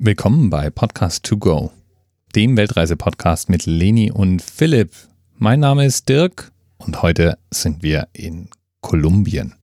Willkommen bei Podcast to go, dem Weltreise-Podcast mit Leni und Philipp. Mein Name ist Dirk und heute sind wir in Kolumbien.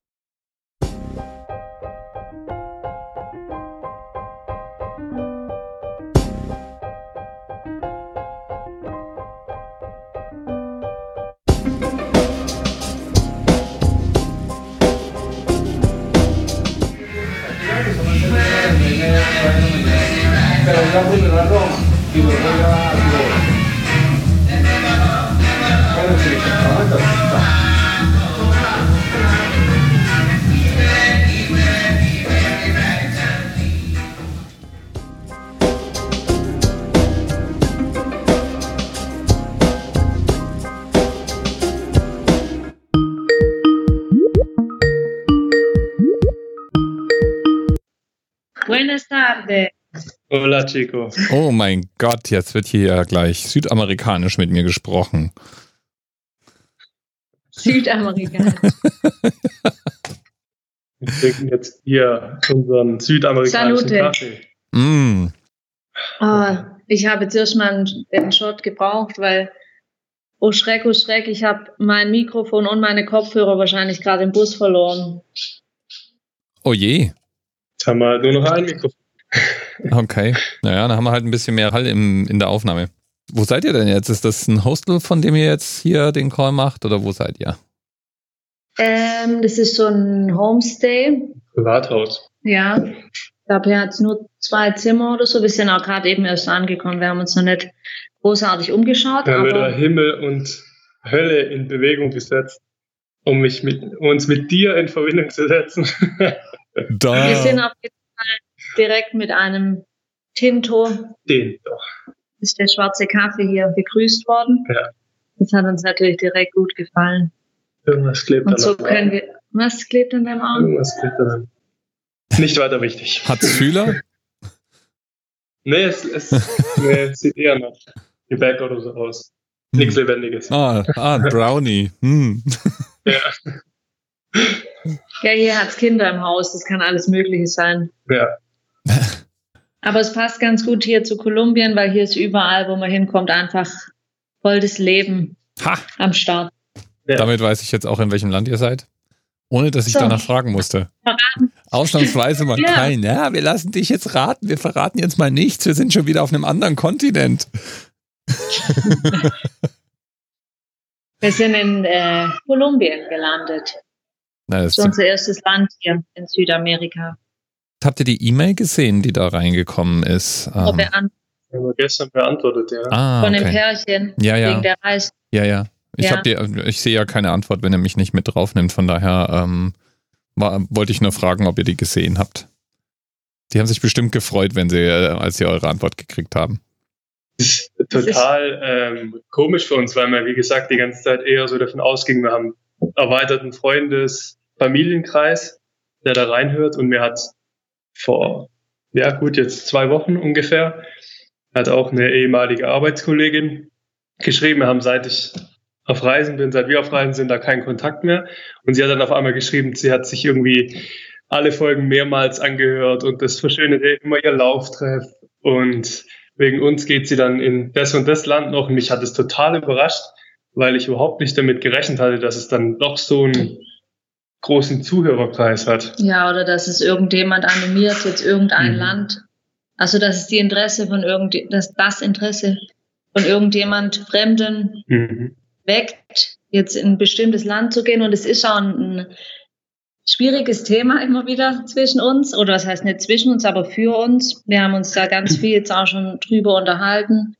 Buenas tardes. Hola, Chico. Oh mein Gott, jetzt wird hier ja gleich südamerikanisch mit mir gesprochen. Südamerikanisch. Wir trinken jetzt hier unseren südamerikanischen Salute. Kaffee. Mm. Oh, ich habe jetzt erstmal den Shot gebraucht, weil, oh Schreck, ich habe mein Mikrofon und meine Kopfhörer wahrscheinlich gerade im Bus verloren. Oh je. Jetzt haben wir nur noch ein Mikrofon. Okay, naja, dann haben wir halt ein bisschen mehr Hall in der Aufnahme. Wo seid ihr denn jetzt? Ist das ein Hostel, von dem ihr jetzt hier den Call macht, oder wo seid ihr? Das ist so ein Homestay. Privathaus. Ja, ich glaube, hier hat es nur 2 Zimmer oder so. Wir sind auch gerade eben erst angekommen. Wir haben uns noch nicht großartig umgeschaut. Wir haben wieder Himmel und Hölle in Bewegung gesetzt, um uns mit dir in Verbindung zu setzen. Da. Wir sind auf jeden Fall direkt mit einem Tinto. Tinto. Ist der schwarze Kaffee hier begrüßt worden. Ja. Das hat uns natürlich direkt gut gefallen. Irgendwas klebt an so deinem Arm. Was klebt an deinem Arm? Irgendwas klebt an deinem Arm. Nicht weiter wichtig. Hat's Fühler? Nee, es sieht eher nach Gebäck oder so aus. Hm. Nichts Lebendiges. Ah, Brownie. Hm. Ja. Ja, hier hat's Kinder im Haus. Das kann alles Mögliche sein. Ja. Aber es passt ganz gut hier zu Kolumbien, weil hier ist überall, wo man hinkommt, einfach voll das Leben am Start. Ja. Damit weiß ich jetzt auch, in welchem Land ihr seid, ohne dass ich danach fragen musste. Verraten. Ausnahmsweise mal kein. Ja, wir lassen dich jetzt raten, wir verraten jetzt mal nichts, wir sind schon wieder auf einem anderen Kontinent. Wir sind in Kolumbien gelandet. Na, das ist unser erstes Land hier in Südamerika. Habt ihr die E-Mail gesehen, die da reingekommen ist? Haben wir gestern beantwortet, ja. Von dem Pärchen, wegen der Reise. Ja. Ich sehe ja keine Antwort, wenn ihr mich nicht mit drauf nimmt. Von daher wollte ich nur fragen, ob ihr die gesehen habt. Die haben sich bestimmt gefreut, als sie eure Antwort gekriegt haben. Das ist total komisch für uns, weil wir, wie gesagt, die ganze Zeit eher so davon ausgingen, wir haben einen erweiterten Freundes-Familienkreis, der da reinhört, und mir hat jetzt 2 Wochen ungefähr, hat auch eine ehemalige Arbeitskollegin geschrieben. Wir haben, seit wir auf Reisen sind, da keinen Kontakt mehr. Und sie hat dann auf einmal geschrieben, sie hat sich irgendwie alle Folgen mehrmals angehört und das verschönert immer ihr Lauftreff. Und wegen uns geht sie dann in das und das Land noch. Und mich hat es total überrascht, weil ich überhaupt nicht damit gerechnet hatte, dass es dann doch so ein großen Zuhörerkreis hat. Ja, oder dass es irgendjemand animiert, jetzt irgendein Land. Also, dass es das Interesse von irgendjemand Fremden weckt, jetzt in ein bestimmtes Land zu gehen. Und es ist auch ein schwieriges Thema immer wieder zwischen uns. Oder was heißt nicht zwischen uns, aber für uns. Wir haben uns da ganz viel jetzt auch schon drüber unterhalten.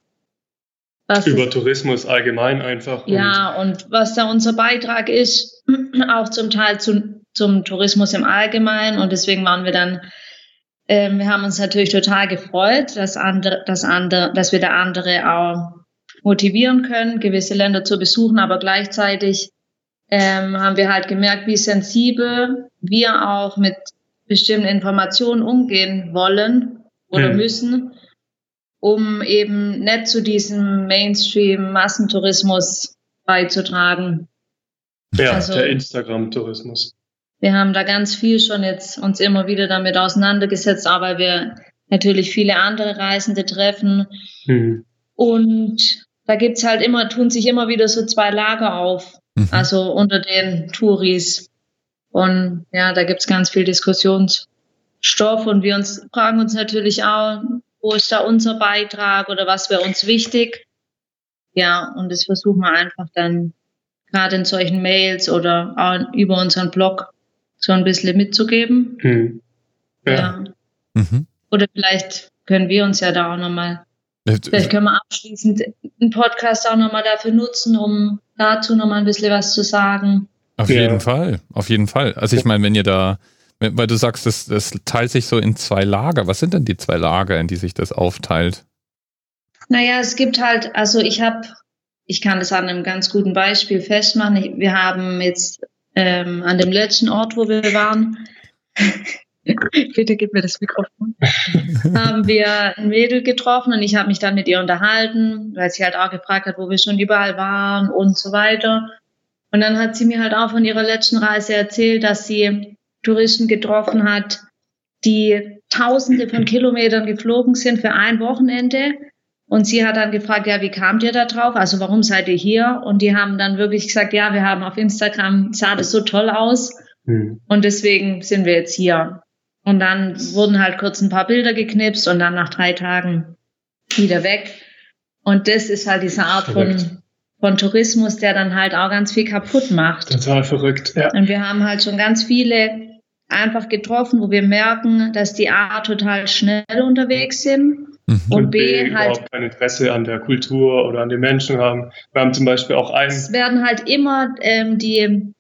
Über Tourismus allgemein einfach. Ja, und was da unser Beitrag ist, auch zum Teil zum Tourismus im Allgemeinen. Und deswegen waren wir dann, wir haben uns natürlich total gefreut, dass wir da andere auch motivieren können, gewisse Länder zu besuchen. Aber gleichzeitig haben wir halt gemerkt, wie sensibel wir auch mit bestimmten Informationen umgehen wollen oder müssen, um eben nicht zu diesem Mainstream-Massentourismus beizutragen. Ja, also, der Instagram-Tourismus. Wir haben da ganz viel schon jetzt uns immer wieder damit auseinandergesetzt, aber wir natürlich viele andere Reisende treffen. Mhm. Und da gibt's halt immer, tun sich immer wieder so zwei Lager auf, also unter den Touris. Und ja, da gibt's ganz viel Diskussionsstoff und wir uns fragen uns natürlich auch, wo ist da unser Beitrag oder was wäre uns wichtig? Ja, und das versuchen wir einfach dann gerade in solchen Mails oder auch über unseren Blog so ein bisschen mitzugeben. Mhm. Ja. Ja. Mhm. Oder vielleicht können wir uns ja da auch nochmal, vielleicht können wir abschließend einen Podcast auch nochmal dafür nutzen, um dazu nochmal ein bisschen was zu sagen. Auf jeden Fall. Also ich meine, wenn ihr da, weil du sagst, das teilt sich so in zwei Lager. Was sind denn die zwei Lager, in die sich das aufteilt? Naja, es gibt halt, also ich kann das an einem ganz guten Beispiel festmachen. Wir haben jetzt an dem letzten Ort, wo wir waren, bitte gib mir das Mikrofon, haben wir ein Mädel getroffen und ich habe mich dann mit ihr unterhalten, weil sie halt auch gefragt hat, wo wir schon überall waren und so weiter. Und dann hat sie mir halt auch von ihrer letzten Reise erzählt, dass sie Touristen getroffen hat, die Tausende von Kilometern geflogen sind für ein Wochenende. Und sie hat dann gefragt, ja, wie kamt ihr da drauf? Also warum seid ihr hier? Und die haben dann wirklich gesagt, ja, wir haben auf Instagram, sah das so toll aus. Mhm. Und deswegen sind wir jetzt hier. Und dann wurden halt kurz ein paar Bilder geknipst und dann nach 3 Tagen wieder weg. Und das ist halt diese Art von Tourismus, der dann halt auch ganz viel kaputt macht. Total verrückt, ja. Und wir haben halt schon ganz viele einfach getroffen, wo wir merken, dass die A total schnell unterwegs sind. Und B halt überhaupt kein Interesse an der Kultur oder an den Menschen haben. Wir haben zum Beispiel auch einen... Es werden halt immer die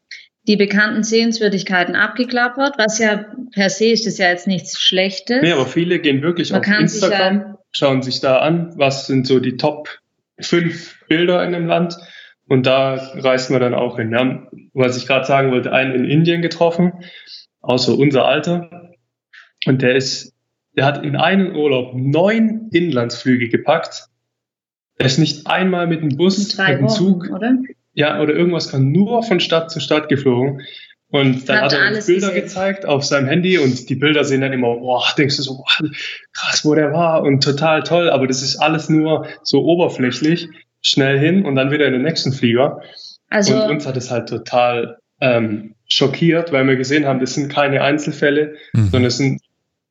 bekannten Sehenswürdigkeiten abgeklappert, was ja per se ist, das ja jetzt nichts Schlechtes. Nee, aber viele gehen wirklich auf Instagram, schauen sich da an, was sind so die Top 5 Bilder in dem Land und da reisen wir dann auch hin. Wir haben, was ich gerade sagen wollte, einen in Indien getroffen, auch so unser Alter, und der hat in einen Urlaub 9 Inlandsflüge gepackt. Er ist nicht einmal mit dem Bus, mit dem Zug, oder? Ja, oder irgendwas, kann nur von Stadt zu Stadt geflogen. Und dann hat er uns Bilder gezeigt auf seinem Handy und die Bilder sehen dann immer, boah, denkst du so, boah, krass, wo der war und total toll. Aber das ist alles nur so oberflächlich, schnell hin und dann wieder in den nächsten Flieger. Also, und uns hat es halt total schockiert, weil wir gesehen haben, das sind keine Einzelfälle, sondern es sind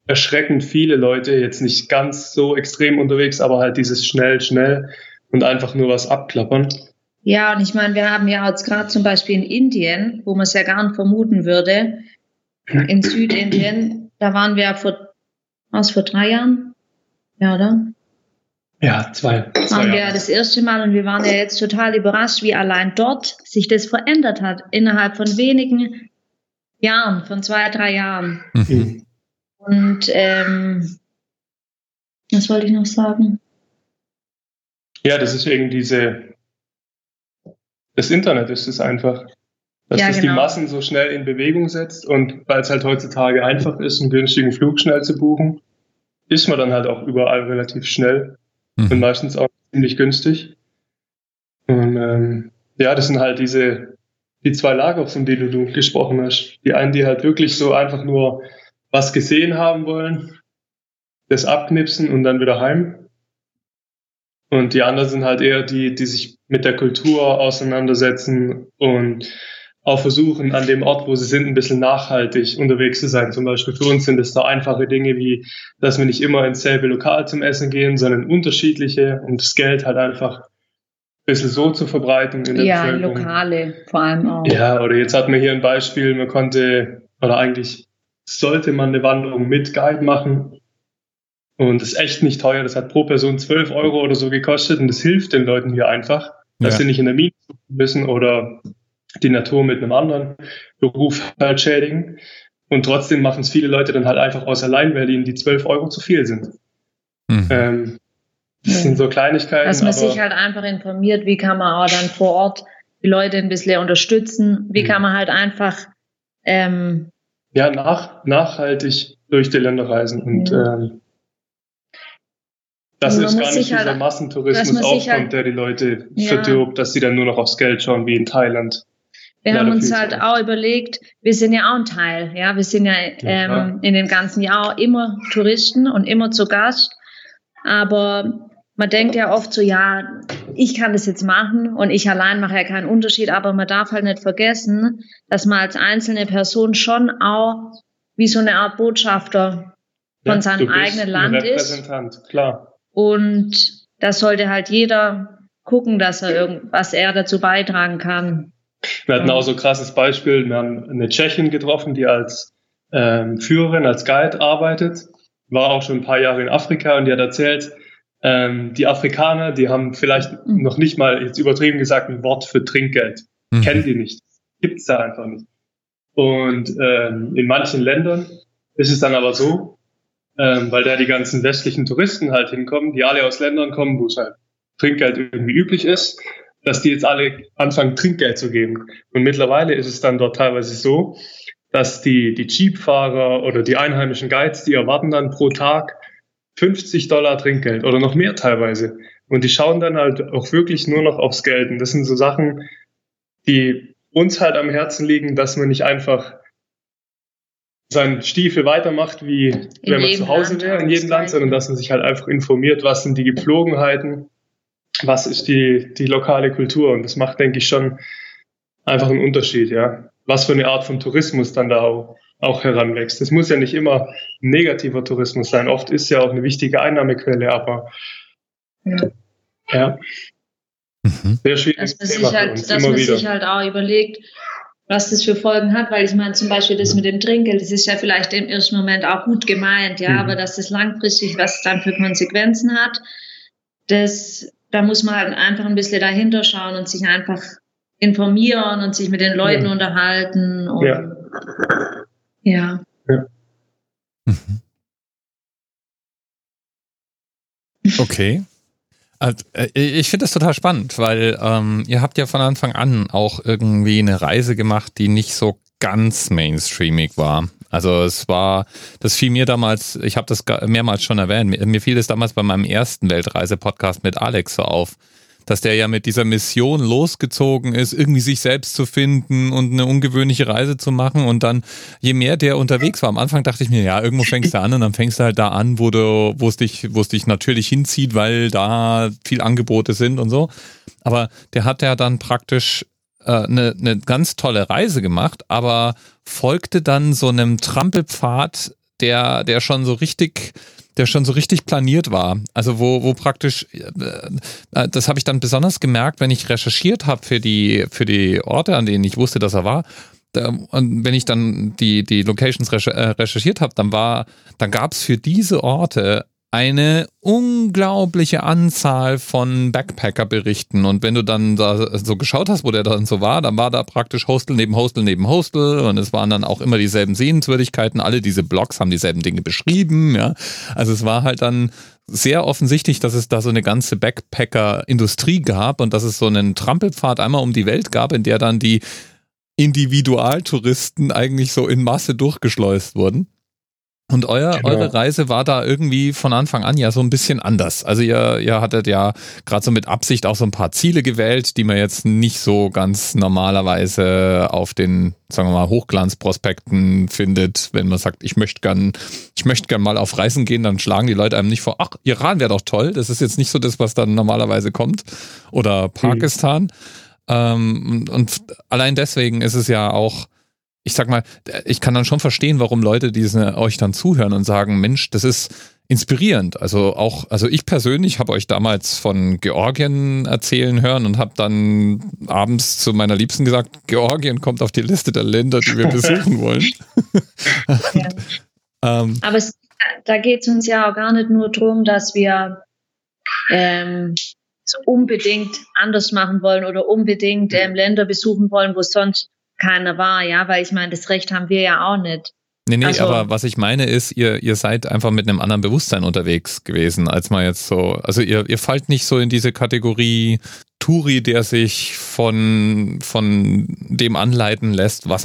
erschreckend viele Leute, jetzt nicht ganz so extrem unterwegs, aber halt dieses schnell und einfach nur was abklappern. Ja, und ich meine, wir haben ja jetzt gerade zum Beispiel in Indien, wo man es ja gar nicht vermuten würde, in Südindien, da waren wir vor 3 Jahren, ja, oder? Ja, 2 Jahre. Waren wir das erste Mal und wir waren ja jetzt total überrascht, wie allein dort sich das verändert hat, innerhalb von wenigen Jahren, von 2-3 Jahren. Mhm. Und was wollte ich noch sagen? Ja, das ist eben das Internet ist es einfach, dass das die Massen so schnell in Bewegung setzt und weil es halt heutzutage einfach ist, einen günstigen Flug schnell zu buchen, ist man dann halt auch überall relativ schnell und meistens auch ziemlich günstig. Und das sind halt die zwei Lager, von denen du gesprochen hast. Die einen, die halt wirklich so einfach nur was gesehen haben wollen, das abknipsen und dann wieder heim. Und die anderen sind halt eher die, die sich mit der Kultur auseinandersetzen und auch versuchen, an dem Ort, wo sie sind, ein bisschen nachhaltig unterwegs zu sein. Zum Beispiel für uns sind es so einfache Dinge wie, dass wir nicht immer ins selbe Lokal zum Essen gehen, sondern unterschiedliche, um das Geld halt einfach ein bisschen so zu verbreiten in der Bevölkerung. Lokale vor allem auch. Ja, oder jetzt hatten wir hier ein Beispiel, sollte man eine Wanderung mit Guide machen und das ist echt nicht teuer, das hat pro Person 12 € oder so gekostet und das hilft den Leuten hier einfach, dass sie nicht in der Miete müssen oder die Natur mit einem anderen Beruf halt schädigen und trotzdem machen es viele Leute dann halt einfach aus allein, weil ihnen die 12 € zu viel sind. Das sind so Kleinigkeiten. Dass man sich halt einfach informiert, wie kann man auch dann vor Ort die Leute ein bisschen unterstützen, wie kann man halt einfach nachhaltig durch die Länder reisen. Und das ist gar nicht dieser Massentourismus aufkommt, der die Leute verdirbt, dass sie dann nur noch aufs Geld schauen, wie in Thailand. Wir haben uns halt auch überlegt, wir sind ja auch ein Teil. Ja? Wir sind ja in dem ganzen Jahr immer Touristen und immer zu Gast. Aber man denkt ja oft so, ja, ich kann das jetzt machen und ich allein mache ja keinen Unterschied. Aber man darf halt nicht vergessen, dass man als einzelne Person schon auch wie so eine Art Botschafter von seinem eigenen Land ist. Klar. Und das sollte halt jeder gucken, dass er irgendwas dazu beitragen kann. Wir hatten auch so ein krasses Beispiel. Wir haben eine Tschechin getroffen, die als Führerin, als Guide arbeitet. War auch schon ein paar Jahre in Afrika und die hat erzählt, die Afrikaner, die haben vielleicht noch nicht mal, jetzt übertrieben gesagt, ein Wort für Trinkgeld. Kennen die nicht. Gibt es da einfach nicht. Und in manchen Ländern ist es dann aber so, weil da die ganzen westlichen Touristen halt hinkommen, die alle aus Ländern kommen, wo es halt Trinkgeld irgendwie üblich ist, dass die jetzt alle anfangen, Trinkgeld zu geben. Und mittlerweile ist es dann dort teilweise so, dass die Jeep-Fahrer oder die einheimischen Guides, die erwarten dann pro Tag $50 Trinkgeld oder noch mehr teilweise. Und die schauen dann halt auch wirklich nur noch aufs Geld. Und das sind so Sachen, die uns halt am Herzen liegen, dass man nicht einfach seinen Stiefel weitermacht, wie wenn man zu Hause wäre in jedem Land, sondern dass man sich halt einfach informiert, was sind die Gepflogenheiten, was ist die lokale Kultur. Und das macht, denke ich, schon einfach einen Unterschied, ja. Was für eine Art von Tourismus dann da auch heranwächst. Das muss ja nicht immer ein negativer Tourismus sein. Oft ist ja auch eine wichtige Einnahmequelle, aber ja. Sehr schwieriges Thema für uns, immer wieder. Dass man sich halt auch überlegt, was das für Folgen hat, weil ich meine, zum Beispiel das mit dem Trinkgeld, das ist ja vielleicht im ersten Moment auch gut gemeint, ja, aber dass das langfristig, was es dann für Konsequenzen hat, da muss man halt einfach ein bisschen dahinter schauen und sich einfach informieren und sich mit den Leuten unterhalten. Und Okay. Ich finde das total spannend, weil ihr habt ja von Anfang an auch irgendwie eine Reise gemacht, die nicht so ganz mainstreamig war. Also das fiel mir damals, ich habe das mehrmals schon erwähnt, mir fiel das damals bei meinem ersten Weltreise-Podcast mit Alex so auf, dass der ja mit dieser Mission losgezogen ist, irgendwie sich selbst zu finden und eine ungewöhnliche Reise zu machen. Und dann, je mehr der unterwegs war, am Anfang dachte ich mir, ja, irgendwo fängst du an und dann fängst du halt da an, wo es dich natürlich hinzieht, weil da viel Angebote sind und so. Aber der hat ja dann praktisch eine ganz tolle Reise gemacht, aber folgte dann so einem Trampelpfad, der schon so richtig planiert war. Also wo praktisch, das habe ich dann besonders gemerkt, wenn ich recherchiert habe für die Orte, an denen ich wusste, dass er war. Und wenn ich dann die Locations recherchiert habe, dann gab es für diese Orte eine unglaubliche Anzahl von Backpacker-Berichten. Und wenn du dann da so geschaut hast, wo der dann so war, dann war da praktisch Hostel neben Hostel neben Hostel und es waren dann auch immer dieselben Sehenswürdigkeiten. Alle diese Blogs haben dieselben Dinge beschrieben. Ja. Also es war halt dann sehr offensichtlich, dass es da so eine ganze Backpacker-Industrie gab und dass es so einen Trampelpfad einmal um die Welt gab, in der dann die Individualtouristen eigentlich so in Masse durchgeschleust wurden. Und eure Reise war da irgendwie von Anfang an ja so ein bisschen anders. Also ihr hattet ja gerade so mit Absicht auch so ein paar Ziele gewählt, die man jetzt nicht so ganz normalerweise auf den, sagen wir mal, Hochglanzprospekten findet. Wenn man sagt, ich möchte gern mal auf Reisen gehen, dann schlagen die Leute einem nicht vor, ach, Iran wäre doch toll. Das ist jetzt nicht so das, was dann normalerweise kommt. Oder Pakistan. Und allein deswegen ist es ja auch, ich sag mal, ich kann dann schon verstehen, warum Leute euch dann zuhören und sagen, Mensch, das ist inspirierend. Also ich persönlich habe euch damals von Georgien erzählen hören und habe dann abends zu meiner Liebsten gesagt, Georgien kommt auf die Liste der Länder, die wir besuchen wollen. Aber da geht es uns ja auch gar nicht nur darum, dass wir unbedingt anders machen wollen oder unbedingt Länder besuchen wollen, wo sonst keiner war, ja, weil ich meine, das Recht haben wir ja auch nicht. Nee, also, aber was ich meine ist, ihr seid einfach mit einem anderen Bewusstsein unterwegs gewesen, als man jetzt so, also ihr fallt nicht so in diese Kategorie Touri, der sich von dem anleiten lässt, was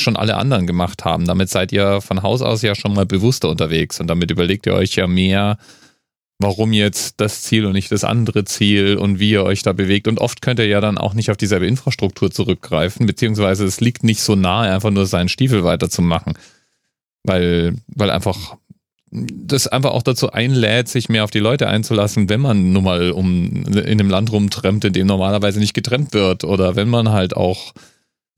schon alle anderen gemacht haben. Damit seid ihr von Haus aus ja schon mal bewusster unterwegs und damit überlegt ihr euch ja mehr, warum jetzt das Ziel und nicht das andere Ziel und wie ihr euch da bewegt. Und oft könnt ihr ja dann auch nicht auf dieselbe Infrastruktur zurückgreifen, beziehungsweise es liegt nicht so nahe, einfach nur seinen Stiefel weiterzumachen. Weil einfach das einfach auch dazu einlädt, sich mehr auf die Leute einzulassen, wenn man nun mal in einem Land rumtrennt, in dem normalerweise nicht getrennt wird. Oder wenn man halt auch,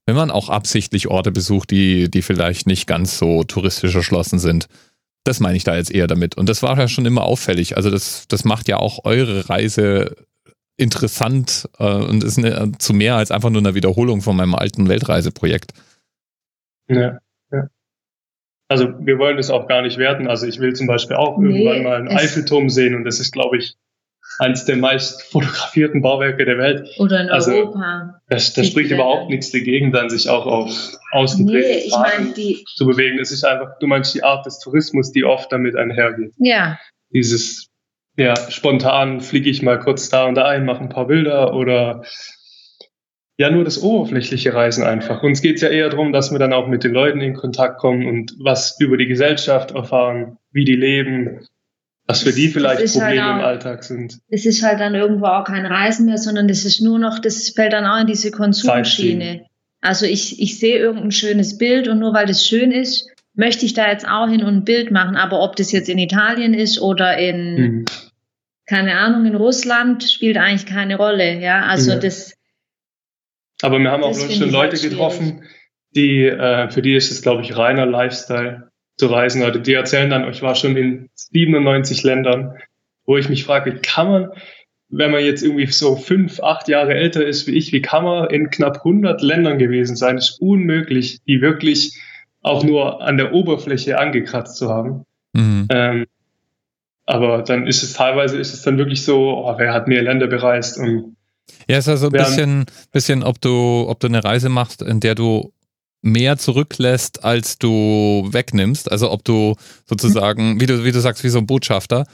absichtlich Orte besucht, die vielleicht nicht ganz so touristisch erschlossen sind. Das meine ich da jetzt eher damit. Und das war ja schon immer auffällig. Also das macht ja auch eure Reise interessant und ist zu mehr als einfach nur eine Wiederholung von meinem alten Weltreiseprojekt. Ja. Also wir wollen das auch gar nicht werten. Also ich will zum Beispiel auch irgendwann mal einen Eiffelturm sehen und das ist, glaube ich, eines der meist fotografierten Bauwerke der Welt. Oder in Europa. Das spricht überhaupt nichts dagegen, dann sich auch auf ausgedrehte Fragen zu bewegen. Es ist einfach, du meinst die Art des Tourismus, die oft damit einhergeht. Ja. Dieses, ja, spontan fliege ich mal kurz da und da ein, mache ein paar Bilder oder ja, nur das oberflächliche Reisen einfach. Uns geht es ja eher darum, dass wir dann auch mit den Leuten in Kontakt kommen und was über die Gesellschaft erfahren, wie die leben, was für die vielleicht Probleme halt auch im Alltag sind. Es ist halt dann irgendwo auch kein Reisen mehr, sondern das ist nur noch, das fällt dann auch in diese Konsumschiene. Also ich sehe irgendein schönes Bild und nur weil das schön ist, möchte ich da jetzt auch hin und ein Bild machen. Aber ob das jetzt in Italien ist oder in, keine Ahnung, in Russland, spielt eigentlich keine Rolle. Ja, also das. Aber wir haben auch schon Leute getroffen, die für die ist es, glaube ich, reiner Lifestyle zu reisen. Leute, die erzählen dann, ich war schon in 97 Ländern, wo ich mich frage, wie kann man, wenn man jetzt irgendwie so 5, 8 Jahre älter ist wie ich, wie kann man in knapp 100 Ländern gewesen sein? Das ist unmöglich, die wirklich auch nur an der Oberfläche angekratzt zu haben. Aber dann ist es teilweise, dann wirklich so, wer hat mehr Länder bereist? Und ja, es ist also ein bisschen ob du eine Reise machst, in der du mehr zurücklässt, als du wegnimmst. Also ob du sozusagen, wie du sagst, wie so ein Botschafter,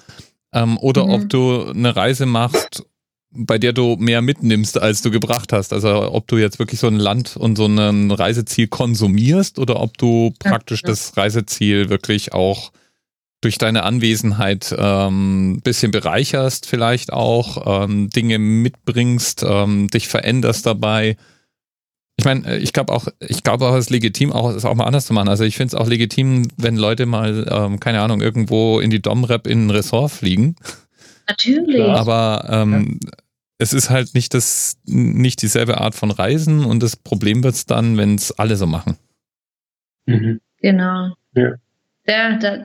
oder ob du eine Reise machst, bei der du mehr mitnimmst, als du gebracht hast. Also ob du jetzt wirklich so ein Land und so ein Reiseziel konsumierst oder ob du praktisch das Reiseziel wirklich auch durch deine Anwesenheit ein bisschen bereicherst vielleicht auch, Dinge mitbringst, dich veränderst dabei. Ich meine, ich glaube auch, es ist legitim, es auch mal anders zu machen. Also ich finde es auch legitim, wenn Leute mal, keine Ahnung, irgendwo in die Domrep in ein Ressort fliegen. Natürlich. Klar, aber es ist halt nicht dieselbe Art von Reisen und das Problem wird es dann, wenn es alle so machen. Genau. Ja.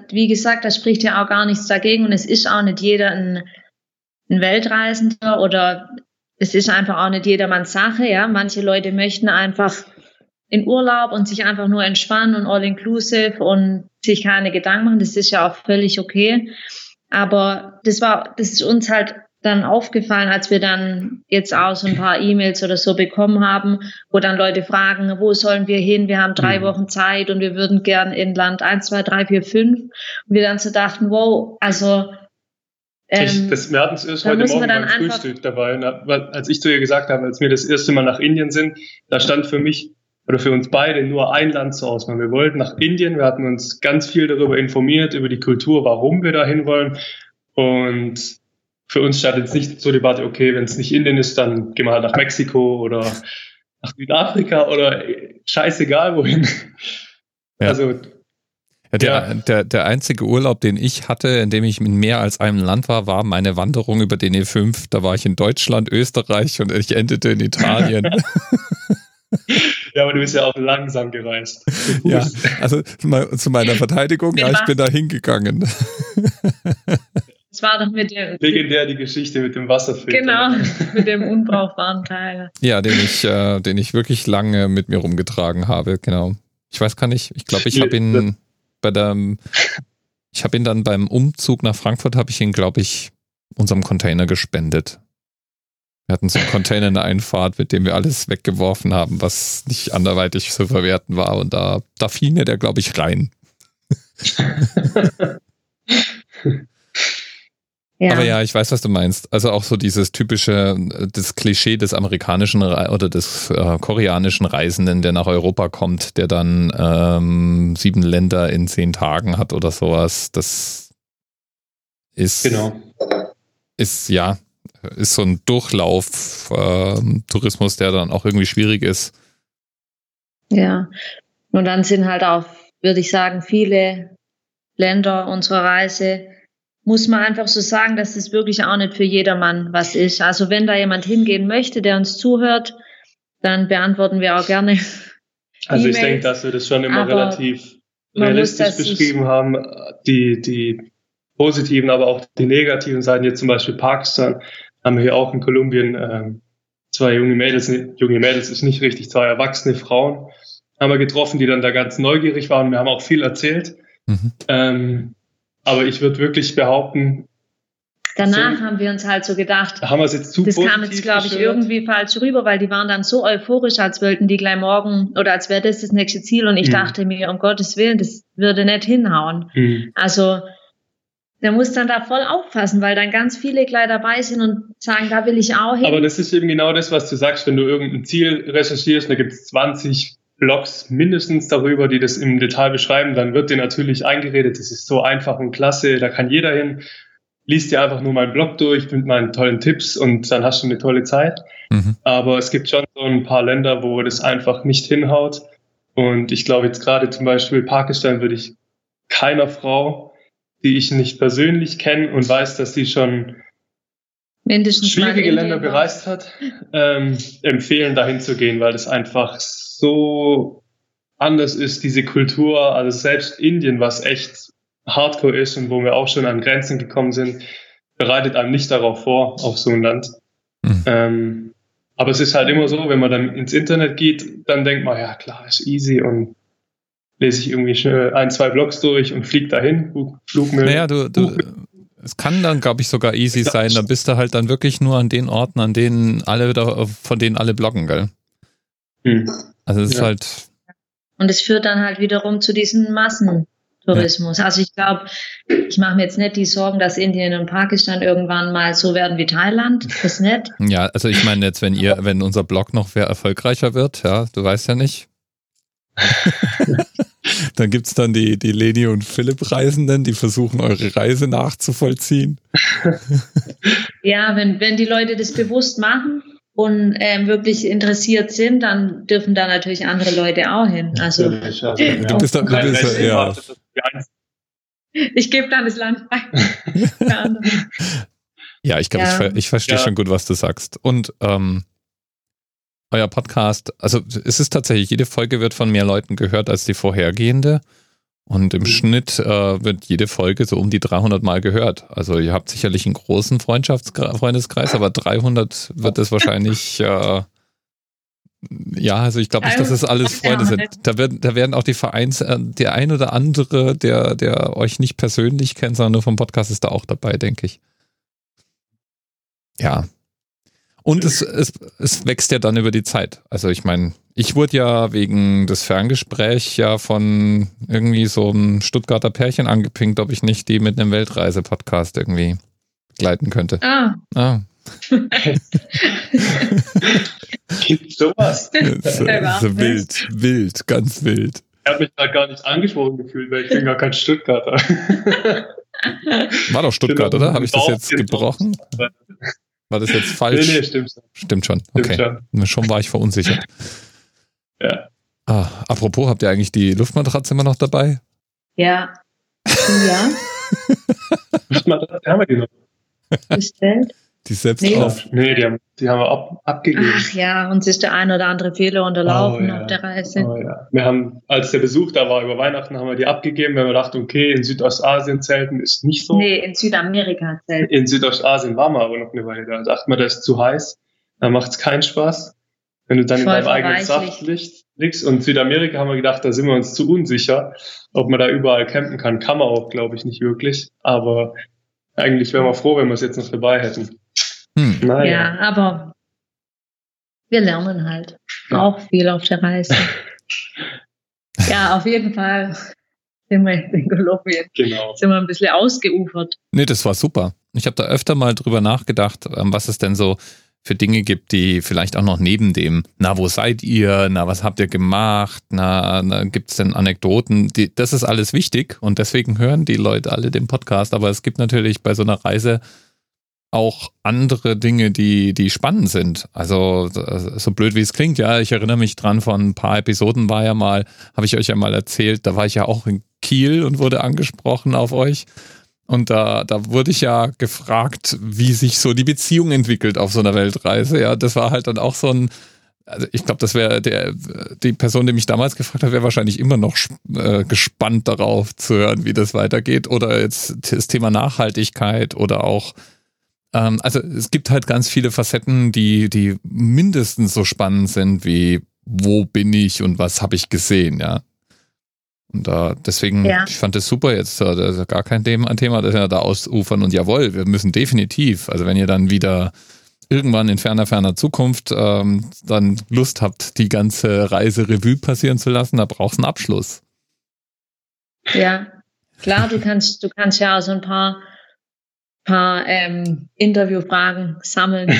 Wie gesagt, da spricht ja auch gar nichts dagegen und es ist auch nicht jeder ein Weltreisender oder es ist einfach auch nicht jedermanns Sache, ja. Manche Leute möchten einfach in Urlaub und sich einfach nur entspannen und all-inclusive und sich keine Gedanken machen. Das ist ja auch völlig okay. Aber das ist uns halt dann aufgefallen, als wir dann jetzt auch so ein paar E-Mails oder so bekommen haben, wo dann Leute fragen, wo sollen wir hin? Wir haben 3 Wochen Zeit und wir würden gern in Land 1, 2, 3, 4, 5. Und wir dann so dachten, wow, also wir hatten es erst heute Morgen beim Frühstück dabei. Als ich zu ihr gesagt habe, als wir das erste Mal nach Indien sind, da stand für mich oder für uns beide nur ein Land zur Auswahl. Wir wollten nach Indien, wir hatten uns ganz viel darüber informiert, über die Kultur, warum wir da hinwollen. Und für uns stand jetzt nicht zur Debatte, okay, wenn es nicht Indien ist, dann gehen wir halt nach Mexiko oder nach Südafrika oder scheißegal wohin. Ja. Also Der einzige Urlaub, den ich hatte, in dem ich in mehr als einem Land war, war meine Wanderung über den E5. Da war ich in Deutschland, Österreich und ich endete in Italien. Ja, aber du bist ja auch langsam gereist. Ja, also zu meiner Verteidigung, ich bin da hingegangen. Das war doch mit dem... Legendär die Geschichte mit dem Wasserfilter. Genau, mit dem unbrauchbaren Teil. Ja, den ich wirklich lange mit mir rumgetragen habe, genau. Ich weiß gar nicht, ich glaube, ich habe ihn dann beim Umzug nach Frankfurt, unserem Container gespendet. Wir hatten so einen Container in der Einfahrt, mit dem wir alles weggeworfen haben, was nicht anderweitig zu verwerten war. Und da fiel mir der, glaube ich, rein. Ja. Aber ja, ich weiß, was du meinst. Also auch so dieses typische, das Klischee des amerikanischen oder des koreanischen Reisenden, der nach Europa kommt, der dann 7 Länder in 10 Tagen hat oder sowas. Das ist... Genau. ist ja, ist so ein Durchlauf-Tourismus, der dann auch irgendwie schwierig ist. Ja, und dann sind halt auch, würde ich sagen, viele Länder unserer Reise, muss man einfach so sagen, dass das wirklich auch nicht für jedermann was ist. Also wenn da jemand hingehen möchte, der uns zuhört, dann beantworten wir auch gerne Also E-Mails. Ich denke, dass wir das schon immer relativ realistisch beschrieben haben, die positiven, aber auch die negativen Seiten, jetzt zum Beispiel Pakistan, haben wir hier auch in Kolumbien zwei junge Mädels ist nicht richtig, zwei erwachsene Frauen haben wir getroffen, die dann da ganz neugierig waren. Wir haben auch viel erzählt. Mhm. Aber ich würde wirklich behaupten, danach haben wir uns halt so gedacht, haben wir es jetzt zu das kam jetzt, glaube ich, irgendwie falsch rüber, weil die waren dann so euphorisch, als wollten die gleich morgen oder als wäre das nächste Ziel. Und ich dachte mir, um Gottes Willen, das würde nicht hinhauen. Mhm. Also man muss dann da voll aufpassen, weil dann ganz viele gleich dabei sind und sagen, da will ich auch hin. Aber das ist eben genau das, was du sagst, wenn du irgendein Ziel recherchierst, da gibt es 20 Blogs mindestens darüber, die das im Detail beschreiben, dann wird dir natürlich eingeredet, das ist so einfach und klasse, da kann jeder hin. Lies dir einfach nur meinen Blog durch mit meinen tollen Tipps und dann hast du eine tolle Zeit. Mhm. Aber es gibt schon so ein paar Länder, wo das einfach nicht hinhaut. Und ich glaube jetzt gerade zum Beispiel Pakistan würde ich keiner Frau, die ich nicht persönlich kenne und weiß, dass sie schon mindestens schwierige Länder bereist hat, empfehlen, dahin zu gehen, weil das einfach so anders ist, diese Kultur. Also selbst Indien, was echt Hardcore ist und wo wir auch schon an Grenzen gekommen sind, bereitet einem nicht darauf vor, auf so ein Land. Mhm. Aber es ist halt immer so, wenn man dann ins Internet geht, dann denkt man, ja klar, ist easy und lese ich irgendwie schnell 1, 2 Blogs durch und fliege dahin. Flugmüll. Naja, du, es kann dann, glaube ich, sogar easy sein. Da bist du halt dann wirklich nur an den Orten, an denen von denen alle bloggen, gell? Mhm. Also es ist halt... Und es führt dann halt wiederum zu diesen Massentourismus. Ja. Also ich glaube, ich mache mir jetzt nicht die Sorgen, dass Indien und Pakistan irgendwann mal so werden wie Thailand. Das ist nett. Ja, also ich meine jetzt, wenn unser Blog noch erfolgreicher wird, ja, du weißt ja nicht. Dann gibt es dann die Leni und Philipp Reisenden, die versuchen, eure Reise nachzuvollziehen. Ja, wenn die Leute das bewusst machen und wirklich interessiert sind, dann dürfen da natürlich andere Leute auch hin. Also, du bist dann ja. Ich gebe dann das Land rein. Ja, ich glaube, ich verstehe schon gut, was du sagst. Und euer Podcast, also es ist tatsächlich, jede Folge wird von mehr Leuten gehört als die vorhergehende. Und im Schnitt wird jede Folge so um die 300 Mal gehört. Also ihr habt sicherlich einen großen Freundeskreis, aber 300 wird es wahrscheinlich, also ich glaube nicht, dass es alles Freunde sind. Da werden auch die der ein oder andere, der euch nicht persönlich kennt, sondern nur vom Podcast, ist da auch dabei, denke ich. Ja. Und es wächst ja dann über die Zeit. Also ich meine, ich wurde ja wegen des Ferngesprächs ja von irgendwie so einem Stuttgarter Pärchen angepinkt, ob ich nicht die mit einem Weltreise-Podcast irgendwie begleiten könnte. Ah. Sowas. So wild, ganz wild. Ich habe mich gerade gar nicht angesprochen gefühlt, weil ich bin gar kein Stuttgarter. War doch Stuttgart, oder? Habe ich das jetzt gebrochen? War das jetzt falsch? Nee, stimmt schon. Okay. Schon war ich verunsichert. Ja. Ah, apropos, habt ihr eigentlich die Luftmatratze immer noch dabei? Ja. Ja. Luftmatratze haben wir die noch. Bestellt? Die selbst auf. Nee, die haben wir abgegeben. Ach ja, uns ist der ein oder andere Fehler unterlaufen auf der Reise. Oh, ja. Wir haben, als der Besuch da war über Weihnachten, haben wir die abgegeben, weil wir dachten, okay, in Südostasien zelten ist nicht so. Nee, in Südamerika zelten. In Südostasien waren wir aber noch eine Weile da. Da dachten wir, das ist zu heiß, da macht es keinen Spaß. Wenn du dann voll in deinem eigenen Saft liegst. Und Südamerika haben wir gedacht, da sind wir uns zu unsicher, ob man da überall campen kann. Kann man auch, glaube ich, nicht wirklich. Aber eigentlich wären wir froh, wenn wir es jetzt noch dabei hätten. Naja. Ja, aber wir lernen halt auch viel auf der Reise. Ja, auf jeden Fall sind wir in Kolumbien. Genau. Sind wir ein bisschen ausgeufert. Nee, das war super. Ich habe da öfter mal drüber nachgedacht, was es denn so für Dinge gibt, die vielleicht auch noch neben dem, na, wo seid ihr, na, was habt ihr gemacht, na gibt es denn Anekdoten, das ist alles wichtig und deswegen hören die Leute alle den Podcast, aber es gibt natürlich bei so einer Reise auch andere Dinge, die spannend sind. Also so blöd wie es klingt, ja, ich erinnere mich dran, vor ein paar Episoden habe ich euch ja mal erzählt, da war ich ja auch in Kiel und wurde angesprochen auf euch. Und da wurde ich ja gefragt, wie sich so die Beziehung entwickelt auf so einer Weltreise. Ja, das war halt dann auch so ein, also ich glaube, das wäre die Person, die mich damals gefragt hat, wäre wahrscheinlich immer noch gespannt darauf zu hören, wie das weitergeht. Oder jetzt das Thema Nachhaltigkeit oder auch, also es gibt halt ganz viele Facetten, die mindestens so spannend sind wie, wo bin ich und was habe ich gesehen, ja. Und deswegen, ja. Ich fand das super jetzt, das ist gar kein Thema, das ja da ausufern und jawohl, wir müssen definitiv, also wenn ihr dann wieder irgendwann in ferner Zukunft dann Lust habt, die ganze Reise Revue passieren zu lassen, da brauchst du einen Abschluss. Ja, klar, du kannst ja auch so ein paar Interviewfragen sammeln.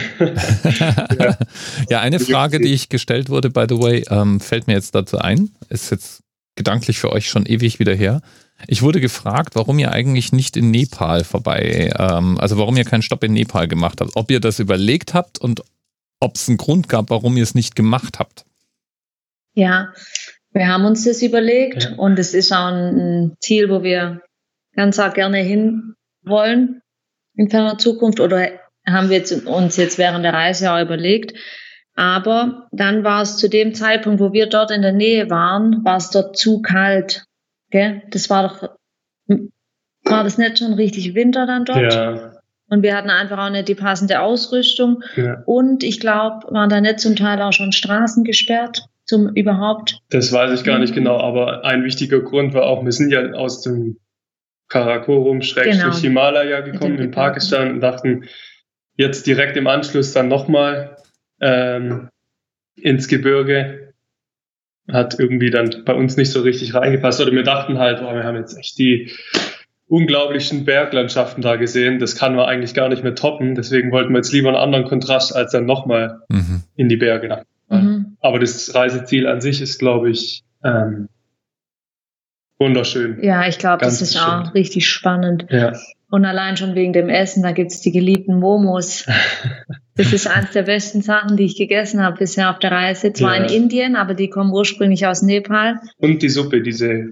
Ja, eine Frage, die ich gestellt wurde, by the way, fällt mir jetzt dazu ein, ist jetzt gedanklich für euch schon ewig wieder her. Ich wurde gefragt, warum ihr eigentlich nicht in Nepal warum ihr keinen Stopp in Nepal gemacht habt. Ob ihr das überlegt habt und ob es einen Grund gab, warum ihr es nicht gemacht habt. Ja, wir haben uns das überlegt und es ist auch ein Ziel, wo wir ganz gerne hin wollen in ferner Zukunft oder haben wir uns während der Reise auch überlegt. Aber dann war es zu dem Zeitpunkt, wo wir dort in der Nähe waren, war es dort zu kalt. Gell? Das war das nicht schon richtig Winter dann dort? Ja. Und wir hatten einfach auch nicht die passende Ausrüstung. Ja. Und ich glaube, waren da nicht zum Teil auch schon Straßen gesperrt zum überhaupt? Das weiß ich gar nicht genau, aber ein wichtiger Grund war auch, wir sind ja aus dem Karakorum / Himalaya gekommen in Pakistan und dachten, jetzt direkt im Anschluss dann nochmal ins Gebirge, hat irgendwie dann bei uns nicht so richtig reingepasst. Oder wir dachten halt, wir haben jetzt echt die unglaublichen Berglandschaften da gesehen, das kann man eigentlich gar nicht mehr toppen, deswegen wollten wir jetzt lieber einen anderen Kontrast, als dann nochmal in die Berge. Mhm. Aber das Reiseziel an sich ist, glaube ich, wunderschön. Ja, ich glaube, das ist bestimmt auch richtig spannend. Ja. Und allein schon wegen dem Essen, da gibt es die geliebten Momos. Das ist eines der besten Sachen, die ich gegessen habe bisher auf der Reise. Zwar in Indien, aber die kommen ursprünglich aus Nepal. Und die Suppe, diese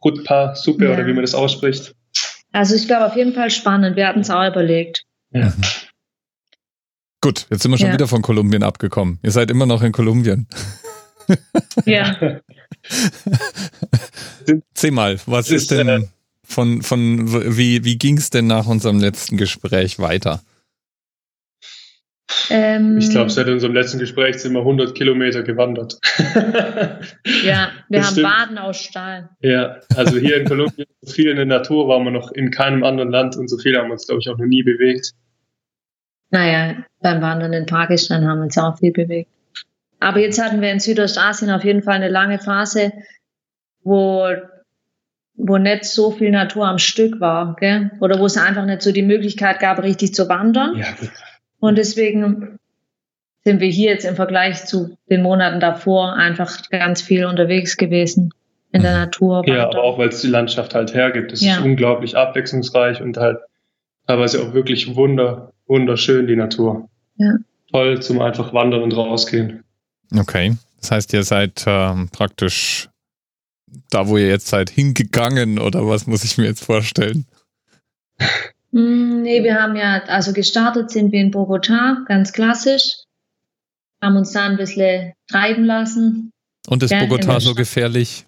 Kutpa-Suppe oder wie man das ausspricht. Also ich glaube auf jeden Fall spannend. Wir hatten es auch überlegt. Ja. Mhm. Gut, jetzt sind wir schon wieder von Kolumbien abgekommen. Ihr seid immer noch in Kolumbien. Ja. 10-mal. Was ist denn wie ging es denn nach unserem letzten Gespräch weiter? Ich glaube, seit unserem letzten Gespräch sind wir 100 Kilometer gewandert. Ja, wir haben Waden aus Stahl. Ja, also hier in Kolumbien, so viel in der Natur waren wir noch in keinem anderen Land und so viel haben wir uns, glaube ich, auch noch nie bewegt. Naja, beim Wandern in Pakistan haben wir uns auch viel bewegt. Aber jetzt hatten wir in Südostasien auf jeden Fall eine lange Phase, wo nicht so viel Natur am Stück war, gell? Oder wo es einfach nicht so die Möglichkeit gab, richtig zu wandern. Ja, gut. Und deswegen sind wir hier jetzt im Vergleich zu den Monaten davor einfach ganz viel unterwegs gewesen in der Natur. Ja, aber auch, weil es die Landschaft halt hergibt. Es ist unglaublich abwechslungsreich und halt teilweise auch wirklich wunderschön, die Natur. Ja. Toll zum einfach wandern und rausgehen. Okay, das heißt, ihr seid praktisch da, wo ihr jetzt seid, hingegangen oder was muss ich mir jetzt vorstellen? Nee, wir haben gestartet sind wir in Bogotá, ganz klassisch, haben uns da ein bisschen treiben lassen. Und ist Bogotá so gefährlich?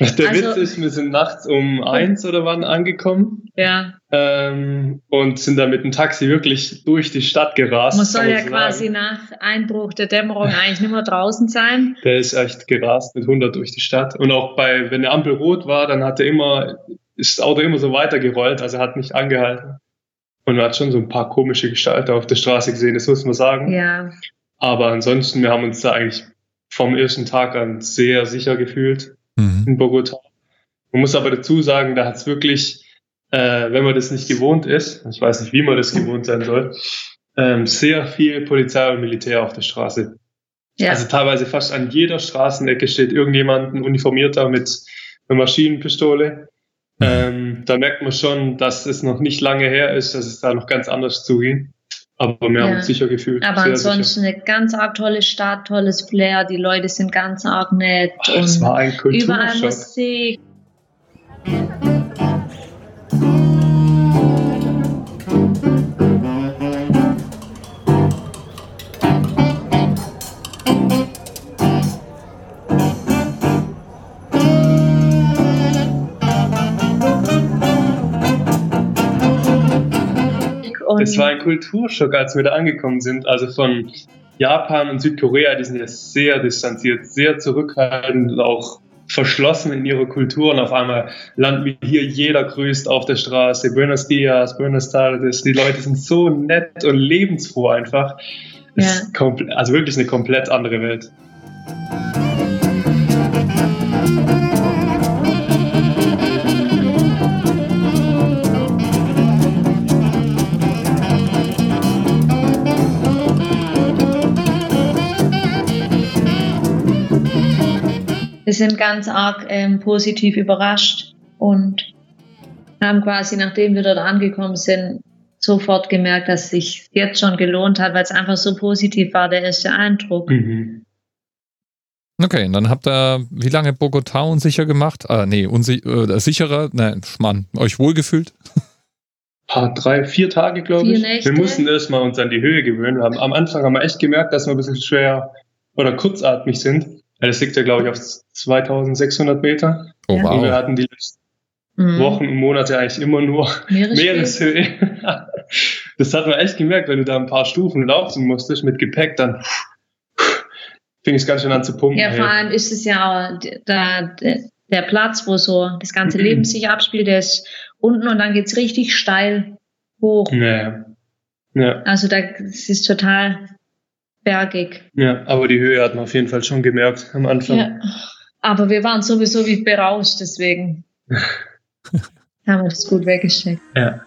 Der Witz ist, wir sind nachts um 1 oder wann angekommen und sind dann mit dem Taxi wirklich durch die Stadt gerast. Man soll ja quasi nach Einbruch der Dämmerung eigentlich nicht mehr draußen sein. Der ist echt gerast mit 100 durch die Stadt und auch wenn eine Ampel rot war, dann ist das Auto immer so weitergerollt, also hat nicht angehalten. Und man hat schon so ein paar komische Gestalten auf der Straße gesehen, das muss man sagen. Ja. Aber ansonsten, wir haben uns da eigentlich vom ersten Tag an sehr sicher gefühlt in Bogotá. Man muss aber dazu sagen, da hat es wirklich, wenn man das nicht gewohnt ist, ich weiß nicht, wie man das gewohnt sein soll, sehr viel Polizei und Militär auf der Straße. Ja. Also teilweise fast an jeder Straßenecke steht irgendjemand, ein Uniformierter mit einer Maschinenpistole. Da merkt man schon, dass es noch nicht lange her ist, dass es da noch ganz anders zuging. Aber wir haben uns sicher gefühlt. Aber ansonsten sicher. Eine ganz arg tolle Stadt, tolles Flair, die Leute sind ganz arg nett. Ach, das war ein Kulturschock. Überall Musik. Es war ein Kulturschock, als wir da angekommen sind. Also von Japan und Südkorea, die sind ja sehr distanziert, sehr zurückhaltend und auch verschlossen in ihrer Kultur. Und auf einmal landen wir hier, jeder grüßt auf der Straße. Buenos dias, buenas tardes. Die Leute sind so nett und lebensfroh einfach. Ja. Also wirklich eine komplett andere Welt. Wir sind ganz arg positiv überrascht und haben quasi, nachdem wir dort angekommen sind, sofort gemerkt, dass es sich jetzt schon gelohnt hat, weil es einfach so positiv war, der erste Eindruck. Mhm. Okay, und dann habt ihr, wie lange Bogotá unsicher gemacht? Euch wohlgefühlt? 3-4 Tage, glaube ich. 4 Nächte. Wir mussten erstmal uns an die Höhe gewöhnen. Am Anfang haben wir echt gemerkt, dass wir ein bisschen schwer oder kurzatmig sind. Das liegt ja, glaube ich, auf 2600 Meter. Oh, wow. Und wir hatten die letzten Wochen und Monate eigentlich immer nur Meereshöhe. Das hat man echt gemerkt, wenn du da ein paar Stufen laufen musstest mit Gepäck, dann fing es ganz schön an zu pumpen. Ja, vor allem ist es ja auch der Platz, wo so das ganze Leben sich abspielt, der ist unten und dann geht es richtig steil hoch. Ja. Also es ist total bergig. Ja, aber die Höhe hat man auf jeden Fall schon gemerkt am Anfang. Ja, aber wir waren sowieso wie berauscht, deswegen haben wir das gut weggeschickt. Ja.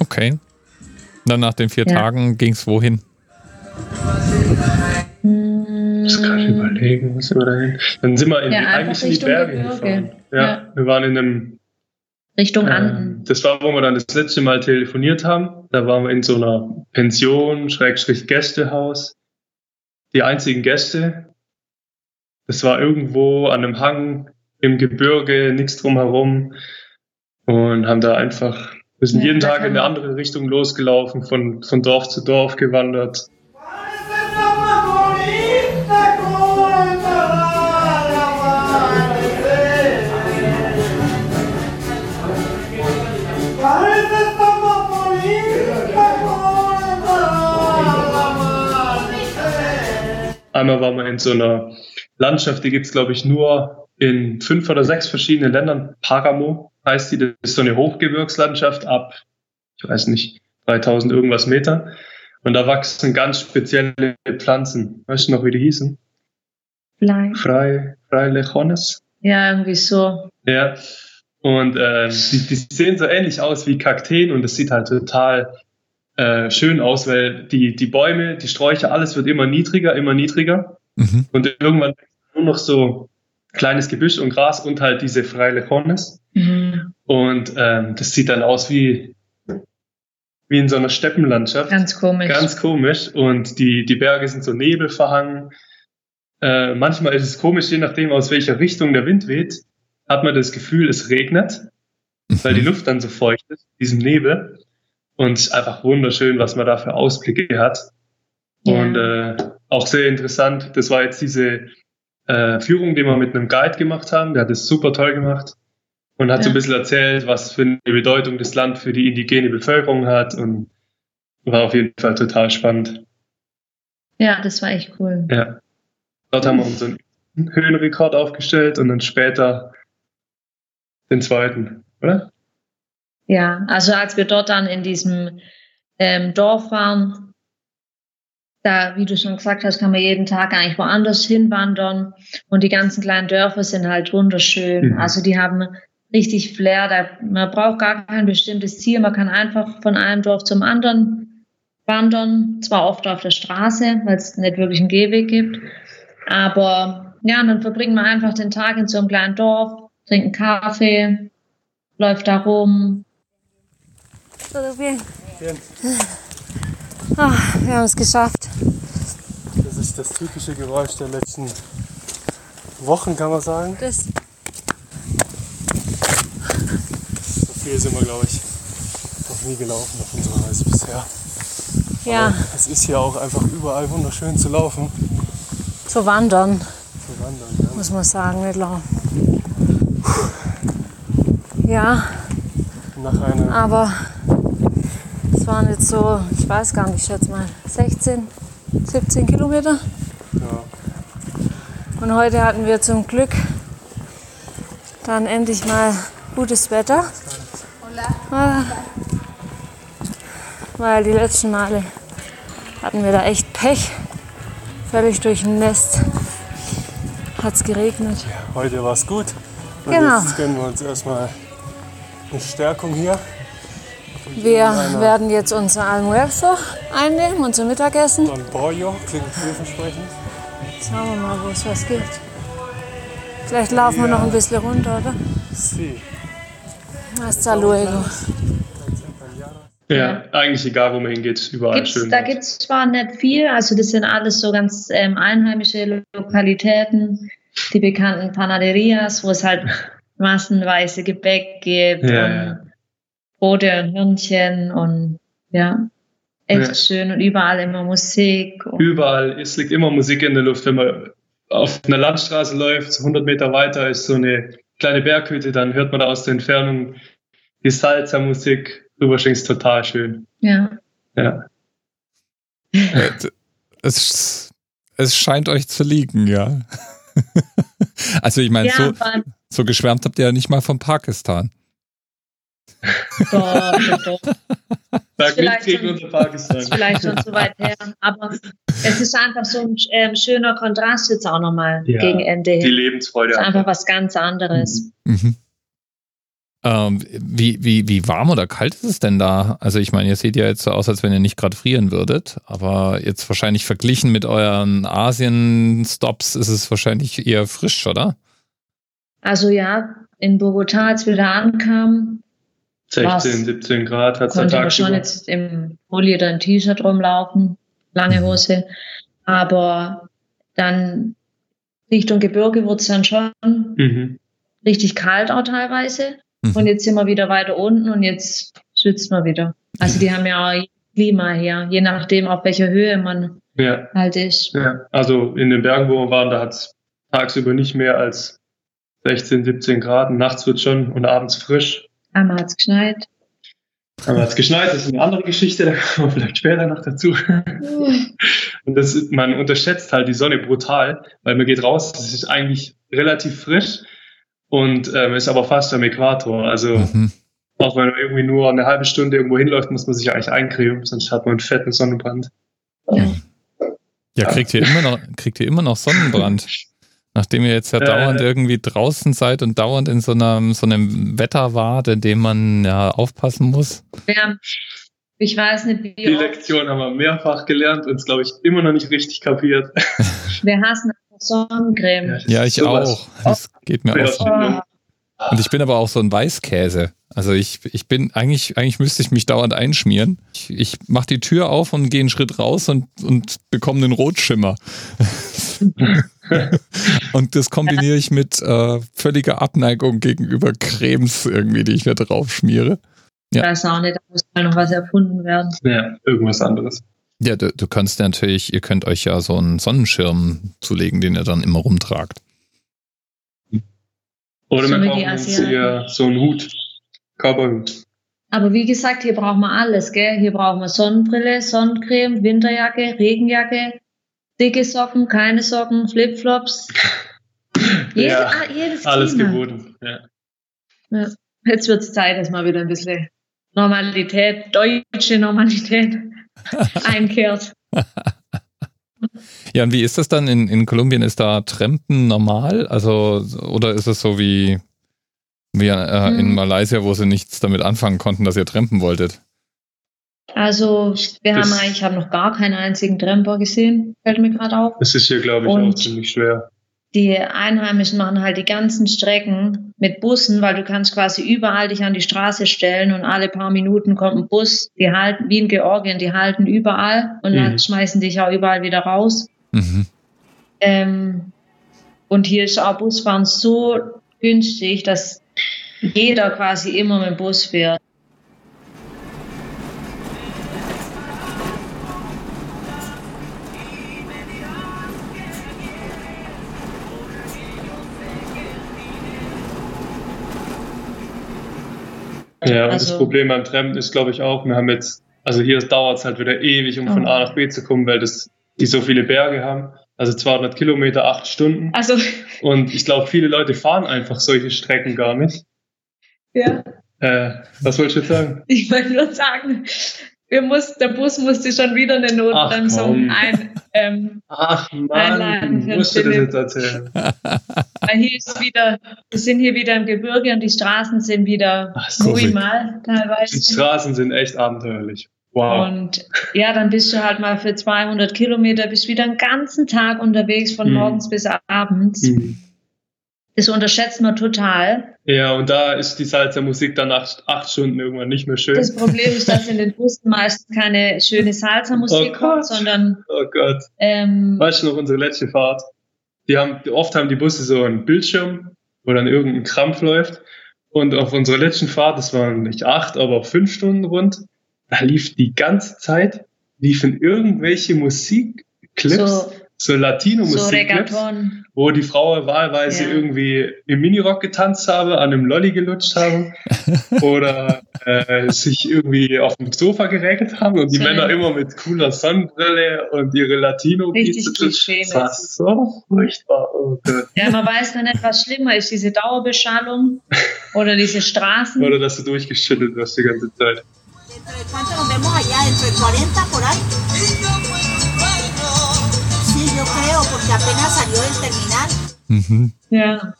Okay. Dann nach den 4 Tagen ging es wohin? Ich muss gerade überlegen, was sind wir da hin? Dann sind wir eigentlich in die Berge gefahren. Ja, wir waren in einem... Richtung Anden. Das war, wo wir dann das letzte Mal telefoniert haben. Da waren wir in so einer Pension, Gästehaus. Die einzigen Gäste. Das war irgendwo an einem Hang, im Gebirge, nichts drumherum. Und haben da einfach... Wir sind jeden Tag in eine andere Richtung losgelaufen, von Dorf zu Dorf gewandert. Einmal waren wir in so einer Landschaft, die gibt es, glaube ich, nur in 5 oder 6 verschiedenen Ländern. Paramo heißt die, das ist so eine Hochgebirgslandschaft ab, ich weiß nicht, 3000 irgendwas Meter. Und da wachsen ganz spezielle Pflanzen. Weißt du noch, wie die hießen? Freilechones? Ja, irgendwie so. Ja, und die sehen so ähnlich aus wie Kakteen und das sieht halt total schön aus, weil die Bäume, die Sträucher, alles wird immer niedriger. Mhm. Und irgendwann nur noch so kleines Gebüsch und Gras und halt diese Freilechones. Mhm. Und das sieht dann aus wie in so einer Steppenlandschaft. Ganz komisch. Und die Berge sind so nebelverhangen. Manchmal ist es komisch, je nachdem, aus welcher Richtung der Wind weht, hat man das Gefühl, es regnet, weil die Luft dann so feucht ist, diesem Nebel. Und es ist einfach wunderschön, was man da für Ausblicke hat. Ja. Und auch sehr interessant, das war jetzt diese Führung, die wir mit einem Guide gemacht haben, der hat es super toll gemacht und hat so ein bisschen erzählt, was für eine Bedeutung das Land für die indigene Bevölkerung hat und war auf jeden Fall total spannend. Ja, das war echt cool. Ja. Dort haben wir unseren Höhenrekord aufgestellt und dann später den zweiten, oder? Ja, also als wir dort dann in diesem Dorf waren, Da, wie du schon gesagt hast, kann man jeden Tag eigentlich woanders hinwandern. Und die ganzen kleinen Dörfer sind halt wunderschön. Mhm. Also die haben richtig Flair. Man braucht gar kein bestimmtes Ziel. Man kann einfach von einem Dorf zum anderen wandern. Zwar oft auf der Straße, weil es nicht wirklich einen Gehweg gibt. Aber ja, und dann verbringen wir einfach den Tag in so einem kleinen Dorf, trinken Kaffee, läuft da rum. Todo bien. Bien. Ah, wir haben es geschafft. Das ist das typische Geräusch der letzten Wochen, kann man sagen. Das. So viel sind wir, glaube ich, noch nie gelaufen auf unserer Reise bisher. Ja. Aber es ist hier auch einfach überall wunderschön zu laufen. Zu wandern. Zu wandern, ja. Muss man sagen, nicht laufen. Ja. Nach einer. Aber es waren jetzt so, ich weiß gar nicht, ich schätze mal 16, 17 Kilometer. Ja. Und heute hatten wir zum Glück dann endlich mal gutes Wetter. Weil die letzten Male hatten wir da echt Pech. Völlig durch den Nest. Hat's geregnet. Ja, heute war's gut. Und genau. Jetzt gönnen wir uns erstmal eine Stärkung hier. Wir werden jetzt unser Almuerzo einnehmen, unser Mittagessen. Don Pollo, klingt vielversprechend. Schauen wir mal, wo es was gibt. Vielleicht laufen wir noch ein bisschen runter, oder? Sí. Hasta luego. Ja, eigentlich egal, wo man hingeht, überall schön. Da gibt es zwar nicht viel, also das sind alles so ganz einheimische Lokalitäten, die bekannten Panaderias, wo es halt massenweise Gebäck gibt. Ja, und ja. Brote und Hörnchen und ja, echt ja. Schön und überall immer Musik. Überall, es liegt immer Musik in der Luft, wenn man auf einer Landstraße läuft, 100 Meter weiter ist so eine kleine Berghütte, dann hört man da aus der Entfernung die Salsa-Musik, rüberschwingst, total schön. Ja. Ja. Es scheint euch zu liegen, ja. Also ich meine, ja, so geschwärmt habt ihr ja nicht mal von Pakistan. Doch. Sag nichts gegen unser Pakistan. Ist vielleicht schon zu weit her, aber es ist einfach so ein schöner Kontrast jetzt auch nochmal gegen Ende hin. Die Lebensfreude. Es ist einfach was ganz anderes. Mhm. Wie warm oder kalt ist es denn da? Also ich meine, ihr seht ja jetzt so aus, als wenn ihr nicht gerade frieren würdet, aber jetzt wahrscheinlich verglichen mit euren Asien-Stops ist es wahrscheinlich eher frisch, oder? Also ja, in Bogotá, als wir da ankamen, 16, 17 Grad hat es am Tag. Konnte man schon jetzt im Pulli oder im T-Shirt rumlaufen, lange Hose, aber dann Richtung Gebirge wurde es dann schon richtig kalt auch teilweise. Und jetzt sind wir wieder weiter unten und jetzt schützt man wieder. Also die haben ja auch Klima hier, je nachdem auf welcher Höhe man halt ist. Ja. Also in den Bergen, wo wir waren, da hat es tagsüber nicht mehr als 16, 17 Grad. Nachts wird schon und abends frisch. Einmal hat es geschneit. Das ist eine andere Geschichte, da kommen wir vielleicht später noch dazu. Und man unterschätzt halt die Sonne brutal, weil man geht raus, es ist eigentlich relativ frisch. Und ist aber fast am Äquator. Also auch wenn man irgendwie nur eine halbe Stunde irgendwo hinläuft, muss man sich eigentlich eincremen, sonst hat man einen fetten Sonnenbrand. Ja, kriegt ihr immer noch Sonnenbrand. Nachdem ihr jetzt ja dauernd irgendwie draußen seid und dauernd in so einem Wetter wart, in dem man ja aufpassen muss. Ja, ich weiß nicht, wie die Lektion haben wir mehrfach gelernt und es, glaube ich, immer noch nicht richtig kapiert. Wir hassen Sonnencreme. Ja, ich auch. Das geht mir auch so. Und ich bin aber auch so ein Weißkäse. Also ich bin, eigentlich müsste ich mich dauernd einschmieren. Ich mache die Tür auf und gehe einen Schritt raus und bekomme einen Rotschimmer. Und das kombiniere ich mit völliger Abneigung gegenüber Cremes irgendwie, die ich mir drauf schmiere. Ja. Ich weiß auch nicht, da muss mal noch was erfunden werden. Ja, irgendwas anderes. Ja, du kannst natürlich, ihr könnt euch ja so einen Sonnenschirm zulegen, den ihr dann immer rumtragt. Oder man braucht hier so einen Hut, Cowboy-Hut. Aber wie gesagt, hier brauchen wir alles, gell? Hier brauchen wir Sonnenbrille, Sonnencreme, Winterjacke, Regenjacke, dicke Socken, keine Socken, Flipflops. Jedes Klima. Alles geboten, ja. Jetzt wird es Zeit, dass mal wieder ein bisschen deutsche Normalität einkehrt. Ja, und wie ist das dann? In Kolumbien ist da Trampen normal? Also, oder ist es so wie in Malaysia, wo sie nichts damit anfangen konnten, dass ihr trampen wolltet? Also, ich habe noch gar keinen einzigen Tramper gesehen, fällt mir gerade auf. Das ist hier, glaube ich, auch ziemlich schwer. Die Einheimischen machen halt die ganzen Strecken mit Bussen, weil du kannst quasi überall dich an die Straße stellen und alle paar Minuten kommt ein Bus, die halten, wie in Georgien, die halten überall und dann schmeißen dich auch überall wieder raus. Mhm. Und hier ist auch Busfahren so günstig, dass jeder quasi immer mit dem Bus fährt. Ja, also, das Problem beim Trampen ist, glaube ich, auch, wir haben jetzt, also hier dauert es halt wieder ewig, um von A nach B zu kommen, weil die so viele Berge haben, also 200 Kilometer, 8 Stunden. Also, und ich glaube, viele Leute fahren einfach solche Strecken gar nicht. Ja. Was wollte ich jetzt sagen? Ich wollte nur sagen, der Bus musste schon wieder eine Notbremsung einladen. Ich musste das jetzt erzählen. Wir sind hier wieder im Gebirge und die Straßen sind wieder ruhig mal teilweise. Die Straßen sind echt abenteuerlich. Wow. Und ja, dann bist du halt mal für 200 Kilometer, bist wieder den ganzen Tag unterwegs, von morgens bis abends. Mhm. Das unterschätzt man total. Ja, und da ist die Salsa-Musik dann nach 8 Stunden irgendwann nicht mehr schön. Das Problem ist, dass in den Bussen meistens keine schöne Salsa-Musik kommt, sondern... Oh Gott. Weißt du noch, unsere letzte Fahrt? Oft haben die Busse so einen Bildschirm, wo dann irgendein Krampf läuft. Und auf unserer letzten Fahrt, das waren nicht 8, aber 5 Stunden rund, da liefen irgendwelche Musikclips... So Latino-Musik, wo die Frau wahlweise irgendwie im Minirock getanzt habe, an einem Lolli gelutscht haben oder sich irgendwie auf dem Sofa geregelt haben und die Männer immer mit cooler Sonnenbrille und ihre Latino-Pizza. Das war so furchtbar. Okay. Ja, man weiß dann nicht, was schlimmer ist, diese Dauerbeschallung oder diese Straßen. Oder dass du durchgeschüttelt wirst die ganze Zeit. Mhm. Ja,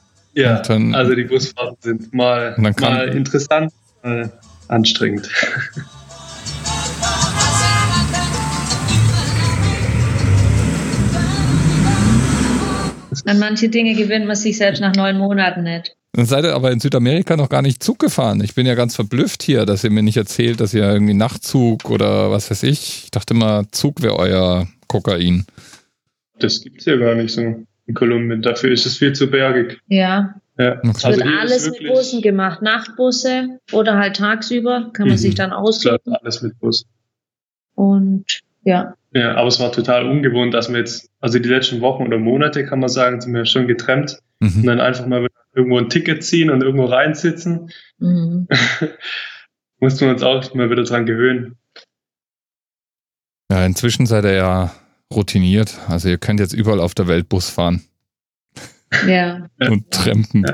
also die Busfahrten sind mal interessant, mal anstrengend. An manche Dinge gewöhnt man sich selbst nach 9 Monaten nicht. Dann seid ihr aber in Südamerika noch gar nicht Zug gefahren. Ich bin ja ganz verblüfft hier, dass ihr mir nicht erzählt, dass ihr irgendwie Nachtzug oder was weiß ich. Ich dachte immer, Zug wäre euer Kokain. Das gibt es ja gar nicht so in Kolumbien. Dafür ist es viel zu bergig. Ja. Es wird alles mit Bussen gemacht. Nachtbusse oder halt tagsüber kann man sich dann aussuchen. Alles mit Bus. Und ja. Ja, aber es war total ungewohnt, dass wir jetzt, also die letzten Wochen oder Monate, kann man sagen, sind wir schon getrennt. Und dann einfach mal irgendwo ein Ticket ziehen und irgendwo reinsitzen. Mussten wir uns auch mal wieder dran gewöhnen. Ja, inzwischen seid ihr ja routiniert. Also ihr könnt jetzt überall auf der Welt Bus fahren. Ja. Und trampen. Ja.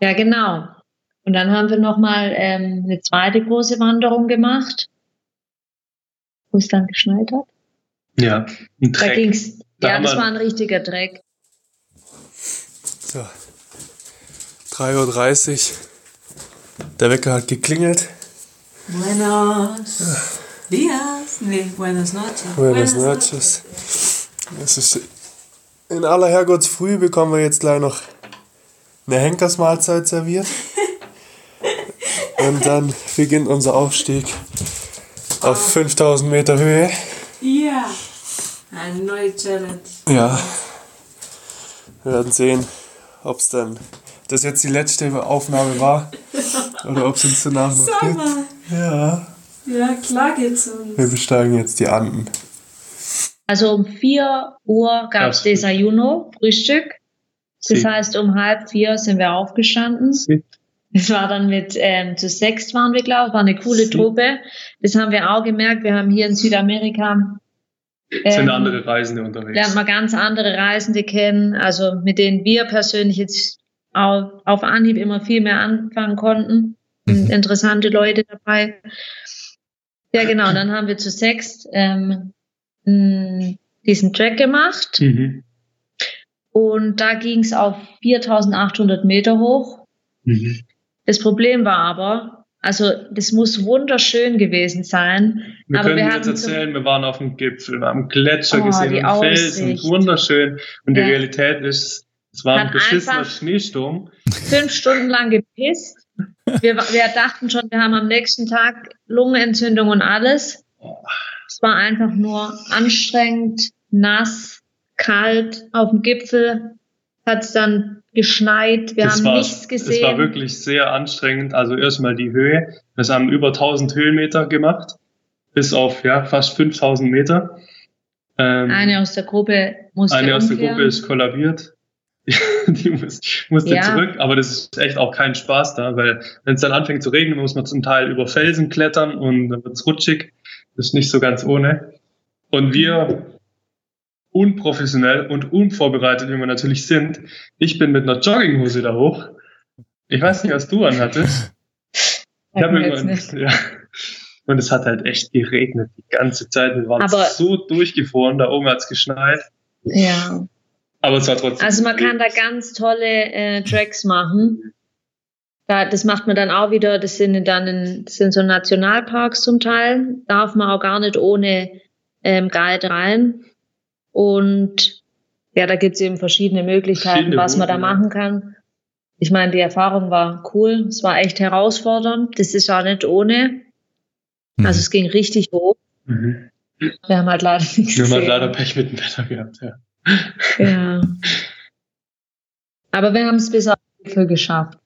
Ja, genau. Und dann haben wir nochmal eine zweite große Wanderung gemacht, wo es dann geschneit hat. Ja, ein Dreck. Da ging's. Ja, das war ein richtiger Dreck. So, 3:30 Uhr. Der Wecker hat geklingelt. Buenos dias. Nee, buenas noches. Buenas noches. Es ist in aller Herrgottsfrüh, bekommen wir jetzt gleich noch eine Henkersmahlzeit serviert und dann beginnt unser Aufstieg auf 5000 Meter Höhe. Ja, eine neue Challenge. Ja, wir werden sehen, ob es dann, das jetzt die letzte Aufnahme war oder ob es uns danach noch gibt. Ja, Ja, klar geht's uns. Wir besteigen jetzt die Anden. Also um 4 Uhr gab es Desayuno, Frühstück. Das heißt, um 3:30 sind wir aufgestanden. Es war dann mit zu 6 waren wir, glaube ich. War eine coole Truppe. Das haben wir auch gemerkt. Wir haben hier in Südamerika sind andere Reisende unterwegs. Lernt man ganz andere Reisende kennen, also mit denen wir persönlich jetzt auf Anhieb immer viel mehr anfangen konnten. Mhm. Interessante Leute dabei. Ja, genau. Und dann haben wir zu 6 diesen Track gemacht. Mhm. Und da ging es auf 4.800 Meter hoch. Mhm. Das Problem war aber, also das muss wunderschön gewesen sein. Wir aber können jetzt erzählen, wir waren auf dem Gipfel, wir haben Gletscher gesehen, einen Felsen, wunderschön. Und die Realität ist, es war ein beschissener Schneesturm. 5 Stunden lang gepisst. Wir dachten schon, wir haben am nächsten Tag Lungenentzündung und alles. Es war einfach nur anstrengend, nass, kalt. Auf dem Gipfel hat es dann geschneit. Wir haben nichts gesehen. Es war wirklich sehr anstrengend. Also erstmal die Höhe. Wir haben über 1000 Höhenmeter gemacht. Bis auf fast 5000 Meter. Eine aus der Gruppe musste umkehren. Eine aus der Gruppe ist kollabiert. Die musste zurück, aber das ist echt auch kein Spaß da, weil wenn es dann anfängt zu regnen, muss man zum Teil über Felsen klettern und dann wird es rutschig. Das ist nicht so ganz ohne. Und wir, unprofessionell und unvorbereitet, wie wir natürlich sind, ich bin mit einer Jogginghose da hoch. Ich weiß nicht, was du anhattest. Und es hat halt echt geregnet die ganze Zeit. Wir waren so durchgefroren, da oben hat es geschneit. Ja. Aber es war trotzdem. Also man kann da ganz tolle Tracks machen. Das macht man dann auch wieder, das sind so Nationalparks zum Teil. Darf man auch gar nicht ohne Guide rein. Und ja, da gibt es eben verschiedene Möglichkeiten, was man da machen kann. Ich meine, die Erfahrung war cool. Es war echt herausfordernd. Das ist auch nicht ohne. Mhm. Also es ging richtig hoch. Mhm. Wir haben halt leider nichts gesehen. Wir haben halt leider Pech mit dem Wetter gehabt, ja. Ja. Aber wir haben es bis auf den Gipfel geschafft.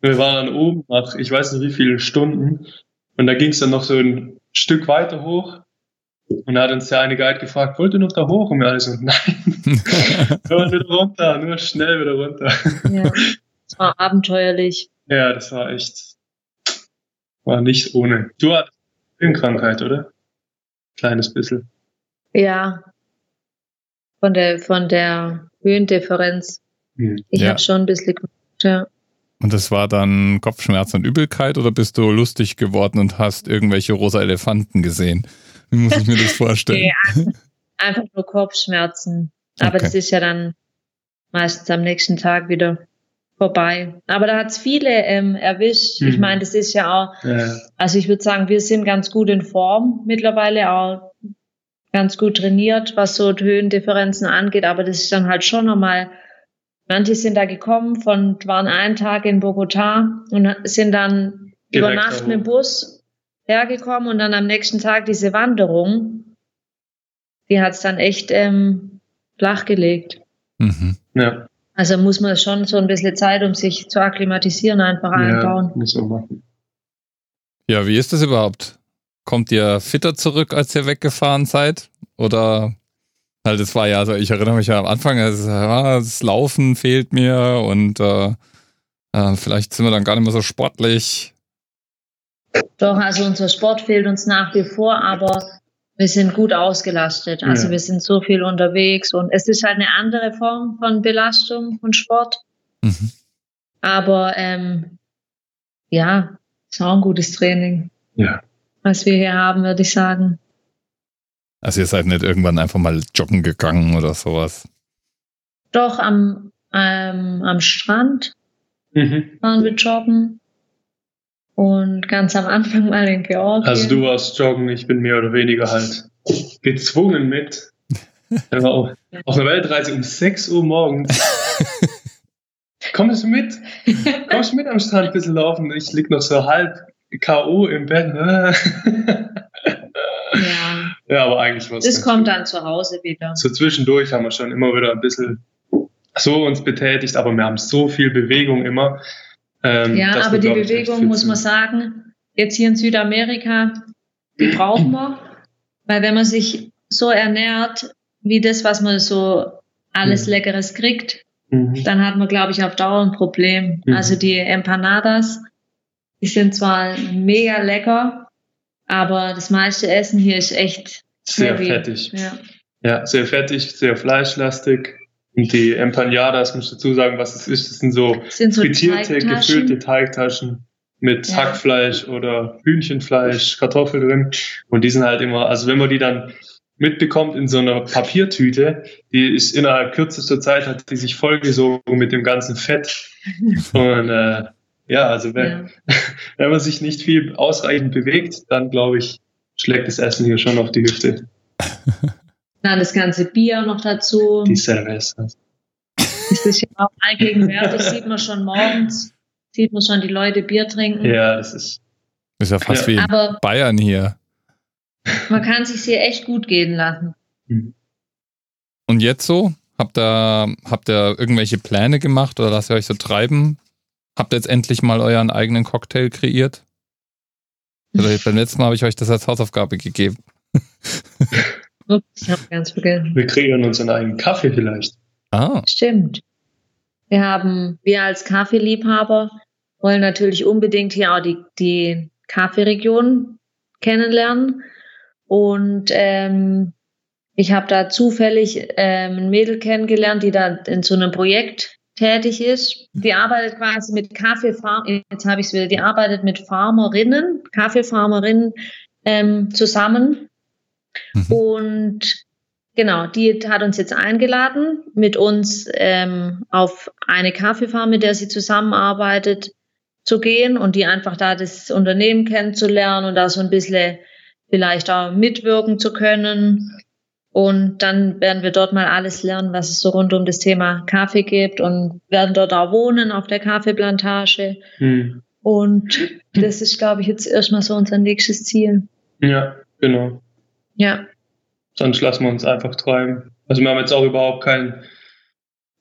Wir waren dann oben nach ich weiß nicht wie viele Stunden und da ging es dann noch so ein Stück weiter hoch und da hat uns der eine Guide gefragt, wollt ihr noch da hoch? Und wir alle so, nein. Hör wieder runter, nur schnell wieder runter. Ja, das war abenteuerlich. Ja, das war echt, war nicht ohne. Du hattest eine Krankheit, oder? Kleines bisschen. Ja. Von der Höhendifferenz. Ich habe schon ein bisschen gemacht, ja. Und das war dann Kopfschmerzen und Übelkeit oder bist du lustig geworden und hast irgendwelche rosa Elefanten gesehen? Wie muss ich mir das vorstellen? Ja, einfach nur Kopfschmerzen. Aber das ist ja dann meistens am nächsten Tag wieder vorbei. Aber da hat es viele erwischt. Ich meine, das ist ja auch, also ich würde sagen, wir sind ganz gut in Form mittlerweile auch. Ganz gut trainiert, was so Höhendifferenzen angeht, aber das ist dann halt schon nochmal, manche sind da gekommen, waren einen Tag in Bogotá und sind dann direkt über Nacht mit dem Bus hergekommen und dann am nächsten Tag diese Wanderung, die hat es dann echt flachgelegt. Mhm. Ja. Also muss man schon so ein bisschen Zeit, um sich zu akklimatisieren, einfach einbauen. Muss man machen. Ja, wie ist das überhaupt? Kommt ihr fitter zurück, als ihr weggefahren seid? Oder, halt, es war ja, also ich erinnere mich ja am Anfang, das Laufen fehlt mir und vielleicht sind wir dann gar nicht mehr so sportlich. Doch, also unser Sport fehlt uns nach wie vor, aber wir sind gut ausgelastet. Also wir sind so viel unterwegs und es ist halt eine andere Form von Belastung und Sport. Mhm. Aber ist auch ein gutes Training. Ja. Was wir hier haben, würde ich sagen. Also ihr seid nicht irgendwann einfach mal joggen gegangen oder sowas? Doch, am Strand waren wir joggen und ganz am Anfang mal in Georgien. Also du warst joggen, ich bin mehr oder weniger halt gezwungen mit. Auf einer Weltreise um 6 Uhr morgens. Kommst du mit? Kommst du mit am Strand ein bisschen laufen? Ich lieg noch so halb K.O. im Bett. Ja, aber eigentlich was. Das kommt dann zu Hause wieder. So zwischendurch haben wir schon immer wieder ein bisschen so uns betätigt, aber wir haben so viel Bewegung immer. Aber die Bewegung, muss man sagen, Jetzt hier in Südamerika, die brauchen wir, weil wenn man sich so ernährt, wie das, was man so alles Leckeres kriegt, dann hat man, glaube ich, auf Dauer ein Problem. Also die Empanadas, die sind zwar mega lecker, aber das meiste Essen hier ist echt sehr fettig. Ja, sehr fettig, sehr fleischlastig. Und die Empanadas, muss ich dazu sagen, was es ist, das sind so frittierte, gefüllte Teigtaschen mit Hackfleisch oder Hühnchenfleisch, Kartoffel drin. Und die sind halt immer, also wenn man die dann mitbekommt in so einer Papiertüte, die ist innerhalb kürzester Zeit, hat die sich vollgesogen mit dem ganzen Fett. Und wenn man sich nicht viel ausreichend bewegt, dann glaube ich, schlägt das Essen hier schon auf die Hüfte. Dann das ganze Bier noch dazu. Die Silvester. Das ist ja auch allgegenwärtig, sieht man schon morgens, sieht man schon die Leute Bier trinken. Ja, das ist... Das ist ja fast wie in Bayern hier. Man kann sich hier echt gut gehen lassen. Und jetzt so? Habt ihr irgendwelche Pläne gemacht oder lasst ihr euch so treiben? Habt ihr jetzt endlich mal euren eigenen Cocktail kreiert? Oder beim letzten Mal habe ich euch das als Hausaufgabe gegeben. Ich habe ganz vergessen. Wir kreieren uns einen eigenen Kaffee vielleicht. Ah. Stimmt. Wir als Kaffeeliebhaber wollen natürlich unbedingt hier auch die Kaffeeregion kennenlernen. Und ich habe da zufällig ein Mädel kennengelernt, die da in so einem Projekt tätig ist. Die arbeitet quasi mit Kaffeefarmerinnen zusammen. Und genau, die hat uns jetzt eingeladen, mit uns auf eine Kaffeefarm, mit der sie zusammenarbeitet, zu gehen und die einfach da das Unternehmen kennenzulernen und da so ein bisschen vielleicht auch mitwirken zu können. Und dann werden wir dort mal alles lernen, was es so rund um das Thema Kaffee gibt und werden dort auch wohnen auf der Kaffeeplantage. Und das ist, glaube ich, jetzt erstmal so unser nächstes Ziel. Ja, genau. Ja. Sonst lassen wir uns einfach treiben. Also wir haben jetzt auch überhaupt keinen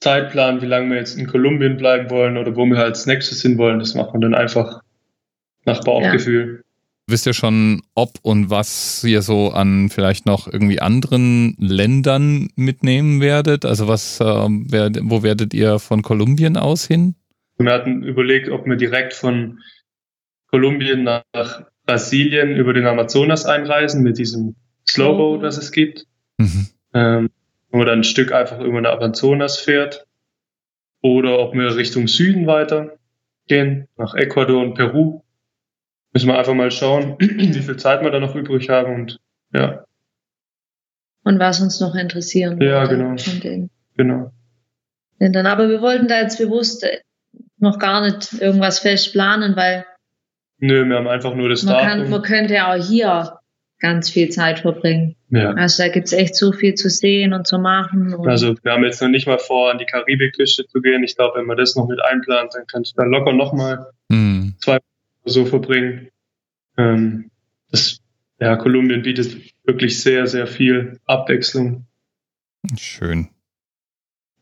Zeitplan, wie lange wir jetzt in Kolumbien bleiben wollen oder wo wir halt als nächstes hin wollen. Das machen wir dann einfach nach Bauchgefühl. Ja. Wisst ihr schon, ob und was ihr so an vielleicht noch irgendwie anderen Ländern mitnehmen werdet? Also wo werdet ihr von Kolumbien aus hin? Wir hatten überlegt, ob wir direkt von Kolumbien nach Brasilien über den Amazonas einreisen mit diesem Slowboat, was es gibt. Wenn man dann ein Stück einfach über den Amazonas fährt. Oder ob wir Richtung Süden weiter gehen, nach Ecuador und Peru. Müssen wir einfach mal schauen, wie viel Zeit wir da noch übrig haben und ja. Und was uns noch interessieren würde. Ja, genau. Ländern. Aber wir wollten da jetzt bewusst noch gar nicht irgendwas fest planen, weil wir haben einfach nur das Datum. Man könnte ja auch hier ganz viel Zeit verbringen. Ja. Also da gibt es echt so viel zu sehen und zu machen. Und also wir haben jetzt noch nicht mal vor, an die Karibikküste zu gehen. Ich glaube, wenn man das noch mit einplant, dann kannst du da locker nochmal 2 so verbringen. Kolumbien bietet wirklich sehr, sehr viel Abwechslung. Schön.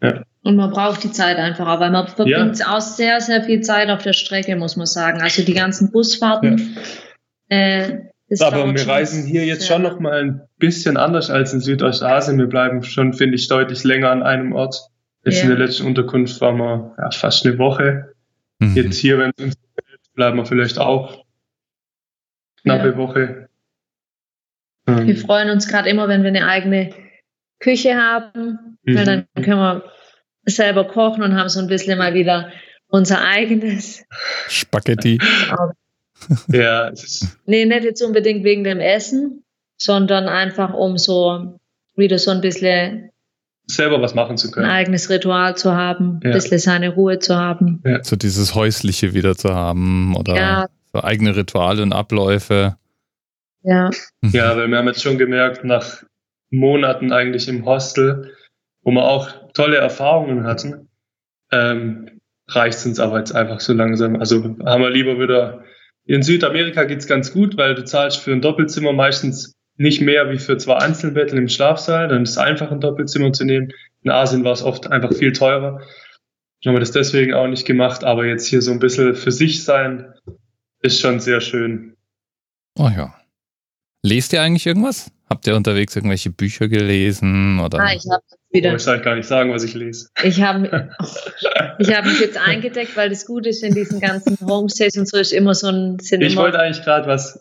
Ja. Und man braucht die Zeit einfach, aber man verbringt auch sehr, sehr viel Zeit auf der Strecke, muss man sagen. Also die ganzen Busfahrten. Ja. Aber wir reisen hier jetzt schon noch mal ein bisschen anders als in Südostasien. Wir bleiben schon, finde ich, deutlich länger an einem Ort. Jetzt in der letzten Unterkunft waren wir fast eine Woche. Jetzt hier, wenn es uns bleiben wir vielleicht auch knappe Woche. Wir freuen uns gerade immer, wenn wir eine eigene Küche haben, weil dann können wir selber kochen und haben so ein bisschen mal wieder unser eigenes Spaghetti. Ja, es ist nicht jetzt unbedingt wegen dem Essen, sondern einfach um so wieder so ein bisschen selber was machen zu können. Ein eigenes Ritual zu haben, ein bisschen seine Ruhe zu haben. Ja. So dieses Häusliche wieder zu haben oder so eigene Rituale und Abläufe. Ja. Ja, weil wir haben jetzt schon gemerkt, nach Monaten eigentlich im Hostel, wo wir auch tolle Erfahrungen hatten, reicht es uns aber jetzt einfach so langsam. Also haben wir lieber wieder, in Südamerika geht es ganz gut, weil du zahlst für ein Doppelzimmer meistens nicht mehr wie für 2 Einzelbetten im Schlafsaal, dann ist es einfach, ein Doppelzimmer zu nehmen. In Asien war es oft einfach viel teurer. Dann haben wir das deswegen auch nicht gemacht, aber jetzt hier so ein bisschen für sich sein, ist schon sehr schön. Oh ja. Lest ihr eigentlich irgendwas? Habt ihr unterwegs irgendwelche Bücher gelesen? Oder? Ah, ich habe wieder. Ich kann gar nicht sagen, was ich lese. Ich hab mich jetzt eingedeckt, weil das Gute ist in diesen ganzen Homestays und so ist immer so ein Cinema. Ich wollte eigentlich gerade was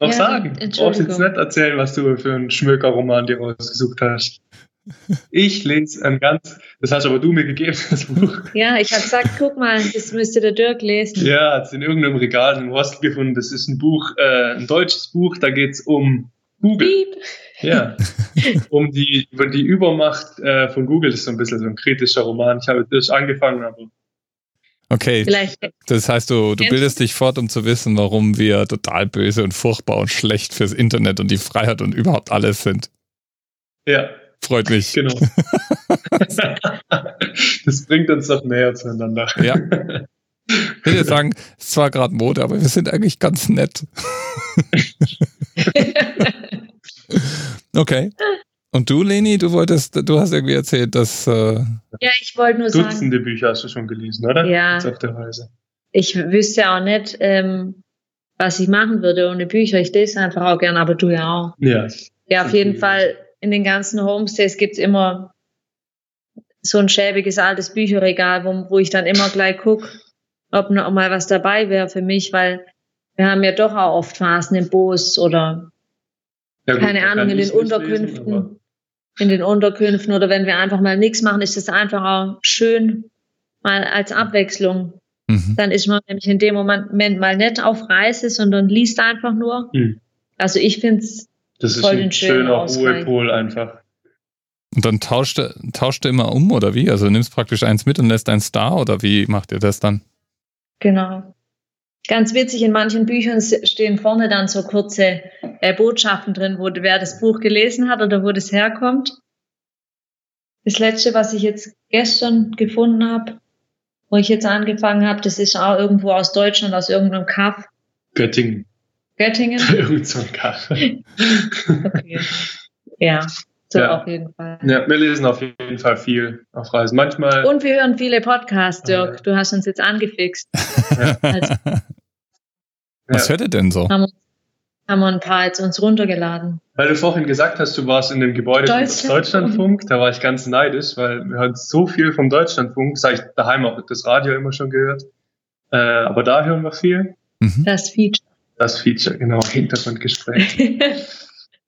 noch sagen. Du brauchst jetzt nicht erzählen, was du für einen Schmökerroman dir rausgesucht hast. Ich lese das hast aber du mir gegeben, das Buch. Ja, ich habe gesagt, guck mal, das müsste der Dirk lesen. Ja, hat es in irgendeinem Regal im Rost gefunden. Das ist ein Buch, ein deutsches Buch, da geht es um Google. Piep. Ja, über die Übermacht von Google. Das ist so ein bisschen so ein kritischer Roman. Ich habe das angefangen, aber... Okay, vielleicht. Das heißt, du bildest dich fort, um zu wissen, warum wir total böse und furchtbar und schlecht fürs Internet und die Freiheit und überhaupt alles sind. Ja. Freut mich. Genau. Das bringt uns doch näher zueinander. Ja. Ich würde sagen, es ist zwar gerade Mode, aber wir sind eigentlich ganz nett. Okay. Und du, Leni, du hast irgendwie erzählt, dass... ja, ich wollte nur sagen... Dutzende Bücher hast du schon gelesen, oder? Ja. Jetzt auf der Reise. Ich wüsste auch nicht, was ich machen würde ohne Bücher. Ich lese einfach auch gern, aber du ja auch. Ja. Ja, auf jeden Fall... In den ganzen Homestays gibt es immer so ein schäbiges altes Bücherregal, wo ich dann immer gleich gucke, ob noch mal was dabei wäre für mich, weil wir haben ja doch auch oft Phasen im Bus oder in den Unterkünften oder wenn wir einfach mal nichts machen, ist das einfach auch schön, mal als Abwechslung. Mhm. Dann ist man nämlich in dem Moment mal nicht auf Reise, sondern liest einfach nur. Mhm. Also ich finde es Das ist ein schöner Ruhepol einfach. Und dann tauscht ihr immer um, oder wie? Also nimmst praktisch eins mit und lässt eins da, oder wie macht ihr das dann? Genau. Ganz witzig, in manchen Büchern stehen vorne dann so kurze Botschaften drin, wo wer das Buch gelesen hat oder wo das herkommt. Das letzte, was ich jetzt gestern gefunden habe, wo ich jetzt angefangen habe, das ist auch irgendwo aus Deutschland, aus irgendeinem Kaff. Göttingen? Irgend so ein Kaffee. Okay. Ja, so ja. Auf jeden Fall. Ja, wir lesen auf jeden Fall viel auf Reisen. Manchmal. Und wir hören viele Podcasts, Dirk. Ja. Du hast uns jetzt angefixt. Ja. Also, was hört ihr denn so? Haben wir ein paar jetzt uns runtergeladen. Weil du vorhin gesagt hast, du warst in dem Gebäude vom Deutschlandfunk. Da war ich ganz neidisch, weil wir hören so viel vom Deutschlandfunk. Das habe ich daheim auch das Radio immer schon gehört. Aber da hören wir viel. Mhm. Das Feature, genau, Hintergrundgespräch.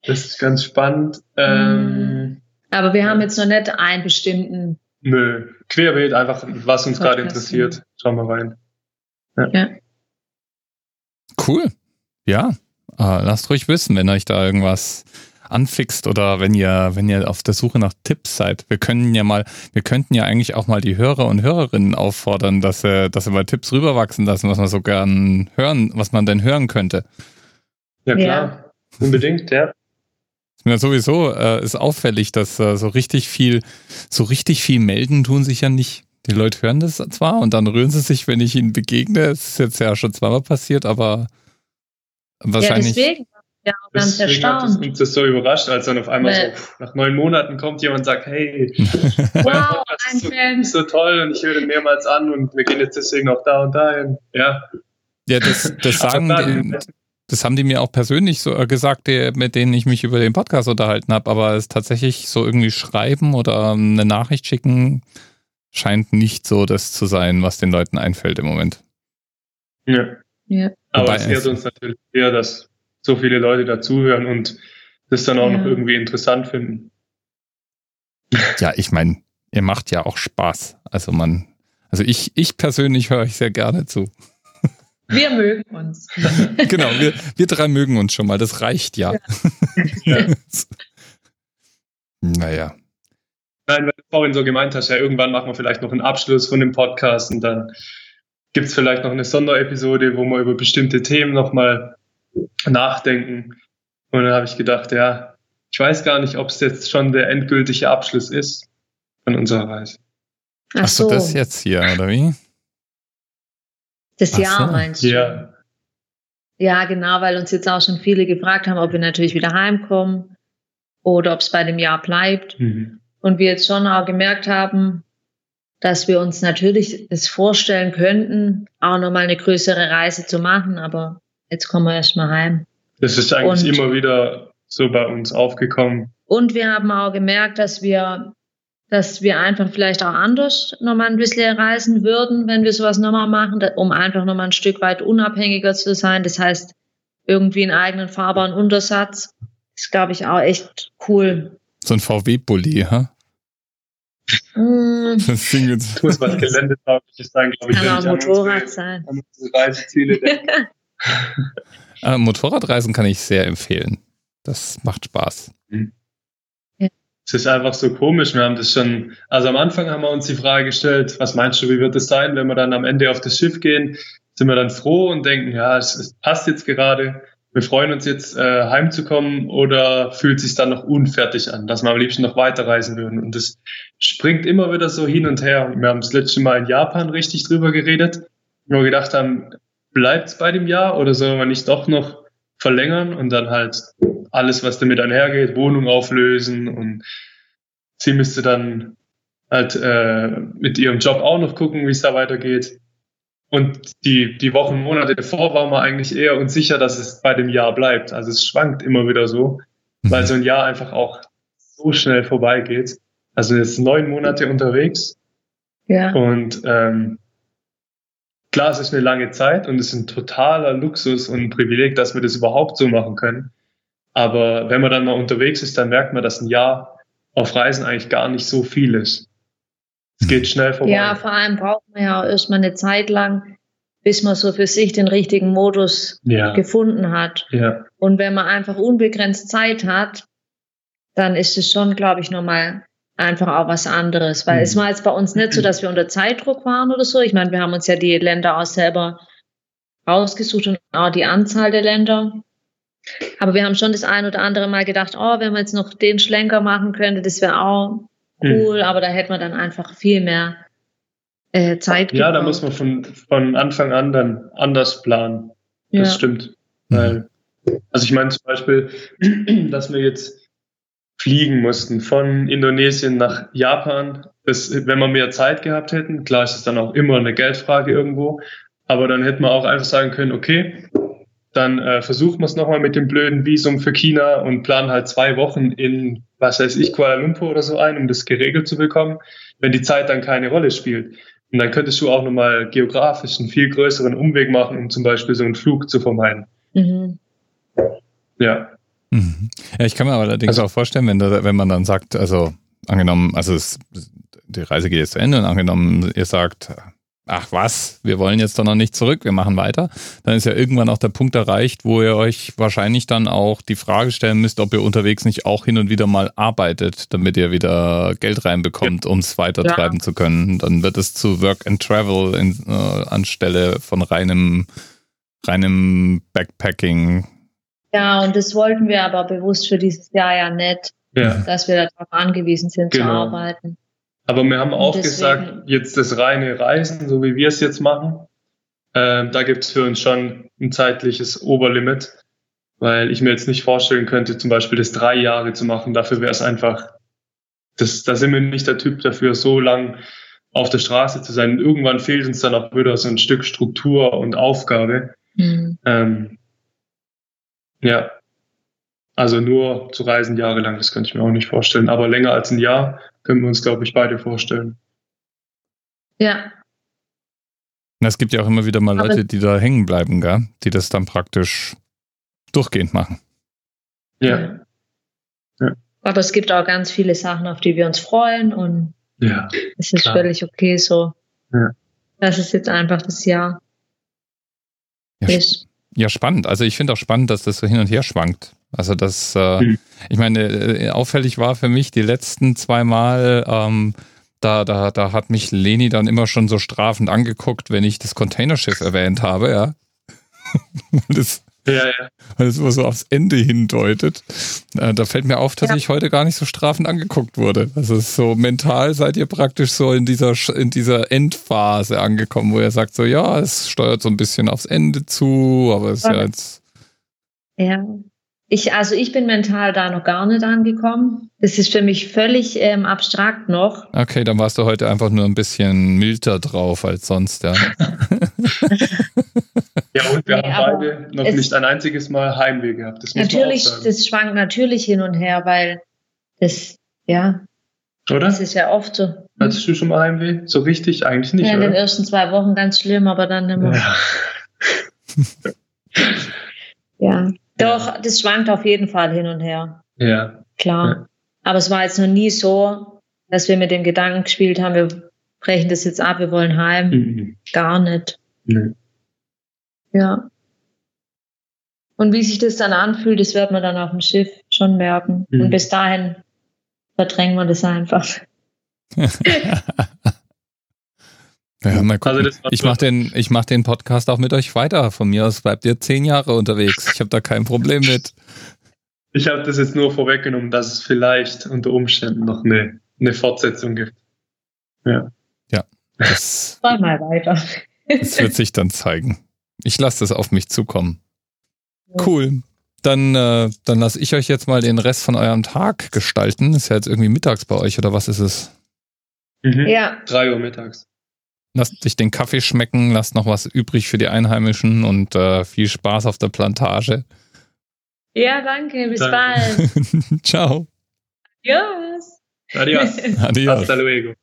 Das ist ganz spannend. Aber wir haben jetzt noch nicht einen bestimmten... Nö, querbeet einfach, was uns gerade interessiert. Schauen wir rein. Ja. Cool. Ja, lasst ruhig wissen, wenn euch da irgendwas anfixt oder wenn ihr auf der Suche nach Tipps seid. Wir könnten ja eigentlich auch mal die Hörer und Hörerinnen auffordern, dass sie mal Tipps rüberwachsen lassen, was man denn hören könnte. Ja klar, unbedingt, ja. Ja, sowieso ist auffällig, dass so richtig viel melden tun sich ja nicht. Die Leute hören das zwar und dann rühren sie sich, wenn ich ihnen begegne. Das ist jetzt ja schon zweimal passiert, aber wahrscheinlich... Ja, deswegen. Ja, ganz erstaunt. Hat uns das so überrascht, als dann auf einmal so nach 9 Monaten kommt jemand und sagt, hey, wow, das ist so toll und ich höre den mehrmals an und wir gehen jetzt deswegen auch da und dahin. Ja, ja das sagen die, das haben die mir auch persönlich so gesagt, mit denen ich mich über den Podcast unterhalten habe, aber es tatsächlich so irgendwie schreiben oder eine Nachricht schicken scheint nicht so das zu sein, was den Leuten einfällt im Moment. Ja. Aber es ehrt uns natürlich eher, dass so viele Leute dazuhören und das dann auch noch irgendwie interessant finden. Ja, ich meine, ihr macht ja auch Spaß. Also ich persönlich höre euch sehr gerne zu. Wir mögen uns. Genau, wir drei mögen uns schon mal. Das reicht ja. Naja. Nein, weil du vorhin so gemeint hast, ja, irgendwann machen wir vielleicht noch einen Abschluss von dem Podcast und dann gibt es vielleicht noch eine Sonderepisode, wo wir über bestimmte Themen nochmal nachdenken. Und dann habe ich gedacht, ja, ich weiß gar nicht, ob es jetzt schon der endgültige Abschluss ist von unserer Reise. Ach so, das jetzt hier, oder wie? Das Ach Jahr so. Meinst du? Ja. Ja, genau, weil uns jetzt auch schon viele gefragt haben, ob wir natürlich wieder heimkommen oder ob es bei dem Jahr bleibt. Mhm. Und wir jetzt schon auch gemerkt haben, dass wir uns natürlich es vorstellen könnten, auch nochmal eine größere Reise zu machen, aber jetzt kommen wir erstmal heim. Das ist eigentlich immer wieder so bei uns aufgekommen. Und wir haben auch gemerkt, dass wir einfach vielleicht auch anders nochmal ein bisschen reisen würden, wenn wir sowas nochmal machen, um einfach nochmal ein Stück weit unabhängiger zu sein. Das heißt, irgendwie einen eigenen fahrbaren Untersatz. Das ist, glaube ich, auch echt cool. So ein VW-Bulli, ha? Das Ding jetzt. Muss was geländetaugliches sein, glaube ich. Kann auch ein Motorrad sein. Reiseziele denken. Motorradreisen kann ich sehr empfehlen. Das macht Spaß. Mhm. Ja. Es ist einfach so komisch. Wir haben das schon, also am Anfang haben wir uns die Frage gestellt, was meinst du, wie wird es sein, wenn wir dann am Ende auf das Schiff gehen? Sind wir dann froh und denken, ja, es passt jetzt gerade. Wir freuen uns jetzt, heimzukommen, oder fühlt es sich dann noch unfertig an, dass wir am liebsten noch weiterreisen würden? Und das springt immer wieder so hin und her. Wir haben das letzte Mal in Japan richtig drüber geredet, wo wir gedacht haben, bleibt es bei dem Jahr oder sollen wir nicht doch noch verlängern und dann halt alles, was damit einhergeht, Wohnung auflösen, und sie müsste dann halt mit ihrem Job auch noch gucken, wie es da weitergeht. Und die Wochen, Monate davor waren wir eigentlich eher unsicher, dass es bei dem Jahr bleibt. Also es schwankt immer wieder so, weil so ein Jahr einfach auch so schnell vorbeigeht. Also jetzt 9 Monate unterwegs. Ja. Und klar, es ist eine lange Zeit und es ist ein totaler Luxus und ein Privileg, dass wir das überhaupt so machen können. Aber wenn man dann mal unterwegs ist, dann merkt man, dass ein Jahr auf Reisen eigentlich gar nicht so viel ist. Es geht schnell vorbei. Ja, vor allem braucht man ja auch erstmal eine Zeit lang, bis man so für sich den richtigen Modus gefunden hat. Ja. Und wenn man einfach unbegrenzt Zeit hat, dann ist es schon, glaube ich, nochmal einfach auch was anderes. Weil es war jetzt bei uns nicht so, dass wir unter Zeitdruck waren oder so. Ich meine, wir haben uns ja die Länder auch selber ausgesucht und auch die Anzahl der Länder. Aber wir haben schon das ein oder andere Mal gedacht, oh, wenn man jetzt noch den Schlenker machen könnte, das wäre auch cool, aber da hätte man dann einfach viel mehr Zeit gebraucht. Ja, da muss man von Anfang an dann anders planen. Ja. Das stimmt. Weil, also ich meine zum Beispiel, dass wir jetzt fliegen mussten von Indonesien nach Japan, das, wenn wir mehr Zeit gehabt hätten, klar ist es dann auch immer eine Geldfrage irgendwo, aber dann hätten wir auch einfach sagen können, okay, dann versuchen wir es nochmal mit dem blöden Visum für China und planen halt 2 Wochen in, was weiß ich, Kuala Lumpur oder so ein, um das geregelt zu bekommen, wenn die Zeit dann keine Rolle spielt. Und dann könntest du auch nochmal geografisch einen viel größeren Umweg machen, um zum Beispiel so einen Flug zu vermeiden. Mhm. Ja. Mhm. Ja, ich kann mir allerdings auch vorstellen, wenn man dann sagt, also angenommen, die Reise geht jetzt zu Ende und angenommen, ihr sagt, ach was, wir wollen jetzt doch noch nicht zurück, wir machen weiter. Dann ist ja irgendwann auch der Punkt erreicht, wo ihr euch wahrscheinlich dann auch die Frage stellen müsst, ob ihr unterwegs nicht auch hin und wieder mal arbeitet, damit ihr wieder Geld reinbekommt, um es weiter treiben zu können. Dann wird es zu Work and Travel anstelle von reinem Backpacking. Ja, und das wollten wir aber bewusst für dieses Jahr ja nicht, dass wir darauf angewiesen sind zu arbeiten. Aber wir haben auch gesagt, jetzt das reine Reisen, so wie wir es jetzt machen, da gibt es für uns schon ein zeitliches Oberlimit, weil ich mir jetzt nicht vorstellen könnte, zum Beispiel das 3 Jahre zu machen. Dafür wäre es einfach, da sind wir nicht der Typ dafür, so lang auf der Straße zu sein. Und irgendwann fehlt uns dann auch wieder so ein Stück Struktur und Aufgabe. Mhm. Also nur zu reisen jahrelang, das könnte ich mir auch nicht vorstellen. Aber länger als ein Jahr können wir uns, glaube ich, beide vorstellen. Ja. Es gibt ja auch immer wieder mal Leute, die da hängen bleiben, gell? Die das dann praktisch durchgehend machen. Ja. Ja. Aber es gibt auch ganz viele Sachen, auf die wir uns freuen, und es ist völlig okay so. Ja. Das ist jetzt einfach das Jahr. Ja, spannend. Also ich finde auch spannend, dass das so hin und her schwankt. Also das, ich meine, auffällig war für mich die letzten 2 Mal, da hat mich Leni dann immer schon so strafend angeguckt, wenn ich das Containerschiff erwähnt habe, weil es immer so aufs Ende hindeutet. Da fällt mir auf, dass ich heute gar nicht so strafend angeguckt wurde. Also so mental seid ihr praktisch so in dieser Endphase angekommen, wo ihr sagt so, ja, es steuert so ein bisschen aufs Ende zu, aber es ist ja jetzt... Ja. Ich bin mental da noch gar nicht angekommen. Das ist für mich völlig abstrakt noch. Okay, dann warst du heute einfach nur ein bisschen milder drauf als sonst, ja. Ja, und wir haben beide noch nicht ein einziges Mal Heimweh gehabt. Das muss man auch sagen. Das schwankt natürlich hin und her, weil das, ja. Oder? Das ist ja oft so. Hattest du schon mal Heimweh? So richtig? Eigentlich nicht, ja, oder? In den ersten 2 Wochen ganz schlimm, aber dann immer. Ja. Ja. Doch, das schwankt auf jeden Fall hin und her. Ja. Klar. Ja. Aber es war jetzt noch nie so, dass wir mit dem Gedanken gespielt haben, wir brechen das jetzt ab, wir wollen heim. Mhm. Gar nicht. Nee. Ja. Und wie sich das dann anfühlt, das wird man dann auf dem Schiff schon merken. Mhm. Und bis dahin verdrängen wir das einfach. Ja, mal gucken. Also ich mach den Podcast auch mit euch weiter. Von mir aus bleibt ihr 10 Jahre unterwegs. Ich habe da kein Problem mit. Ich habe das jetzt nur vorweggenommen, dass es vielleicht unter Umständen noch eine Fortsetzung gibt. Ja. Ja. Das war mal weiter. Das wird sich dann zeigen. Ich lasse das auf mich zukommen. Cool. Dann lasse ich euch jetzt mal den Rest von eurem Tag gestalten. Ist ja jetzt irgendwie mittags bei euch, oder was ist es? Mhm. Ja. 3 Uhr mittags. Lasst euch den Kaffee schmecken, lasst noch was übrig für die Einheimischen und viel Spaß auf der Plantage. Ja, danke. Bis bald. Ciao. Adios. Adios. Adios. Hasta luego.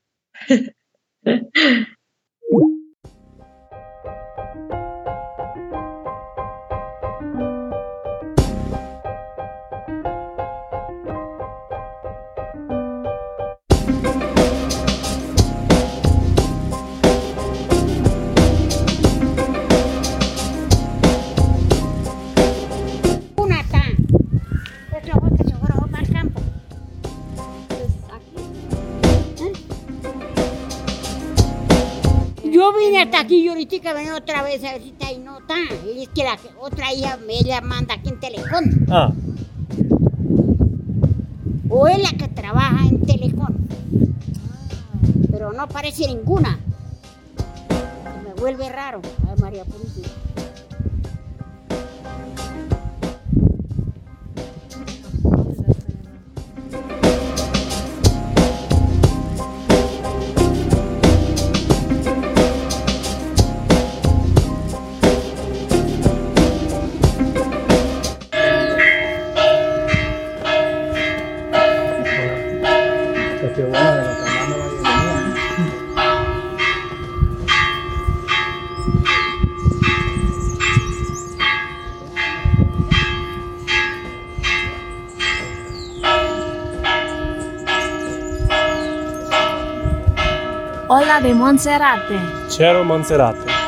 Yo vine hasta aquí y ahorita vengo otra vez a ver si está ahí, no está. Y es que la otra hija me la manda aquí en Telecom. Ah. O es la que trabaja en Telecom. Pero no aparece ninguna. Y me vuelve raro. Ay, María Purísima. Hola de Monserrate. Cero Monserrate.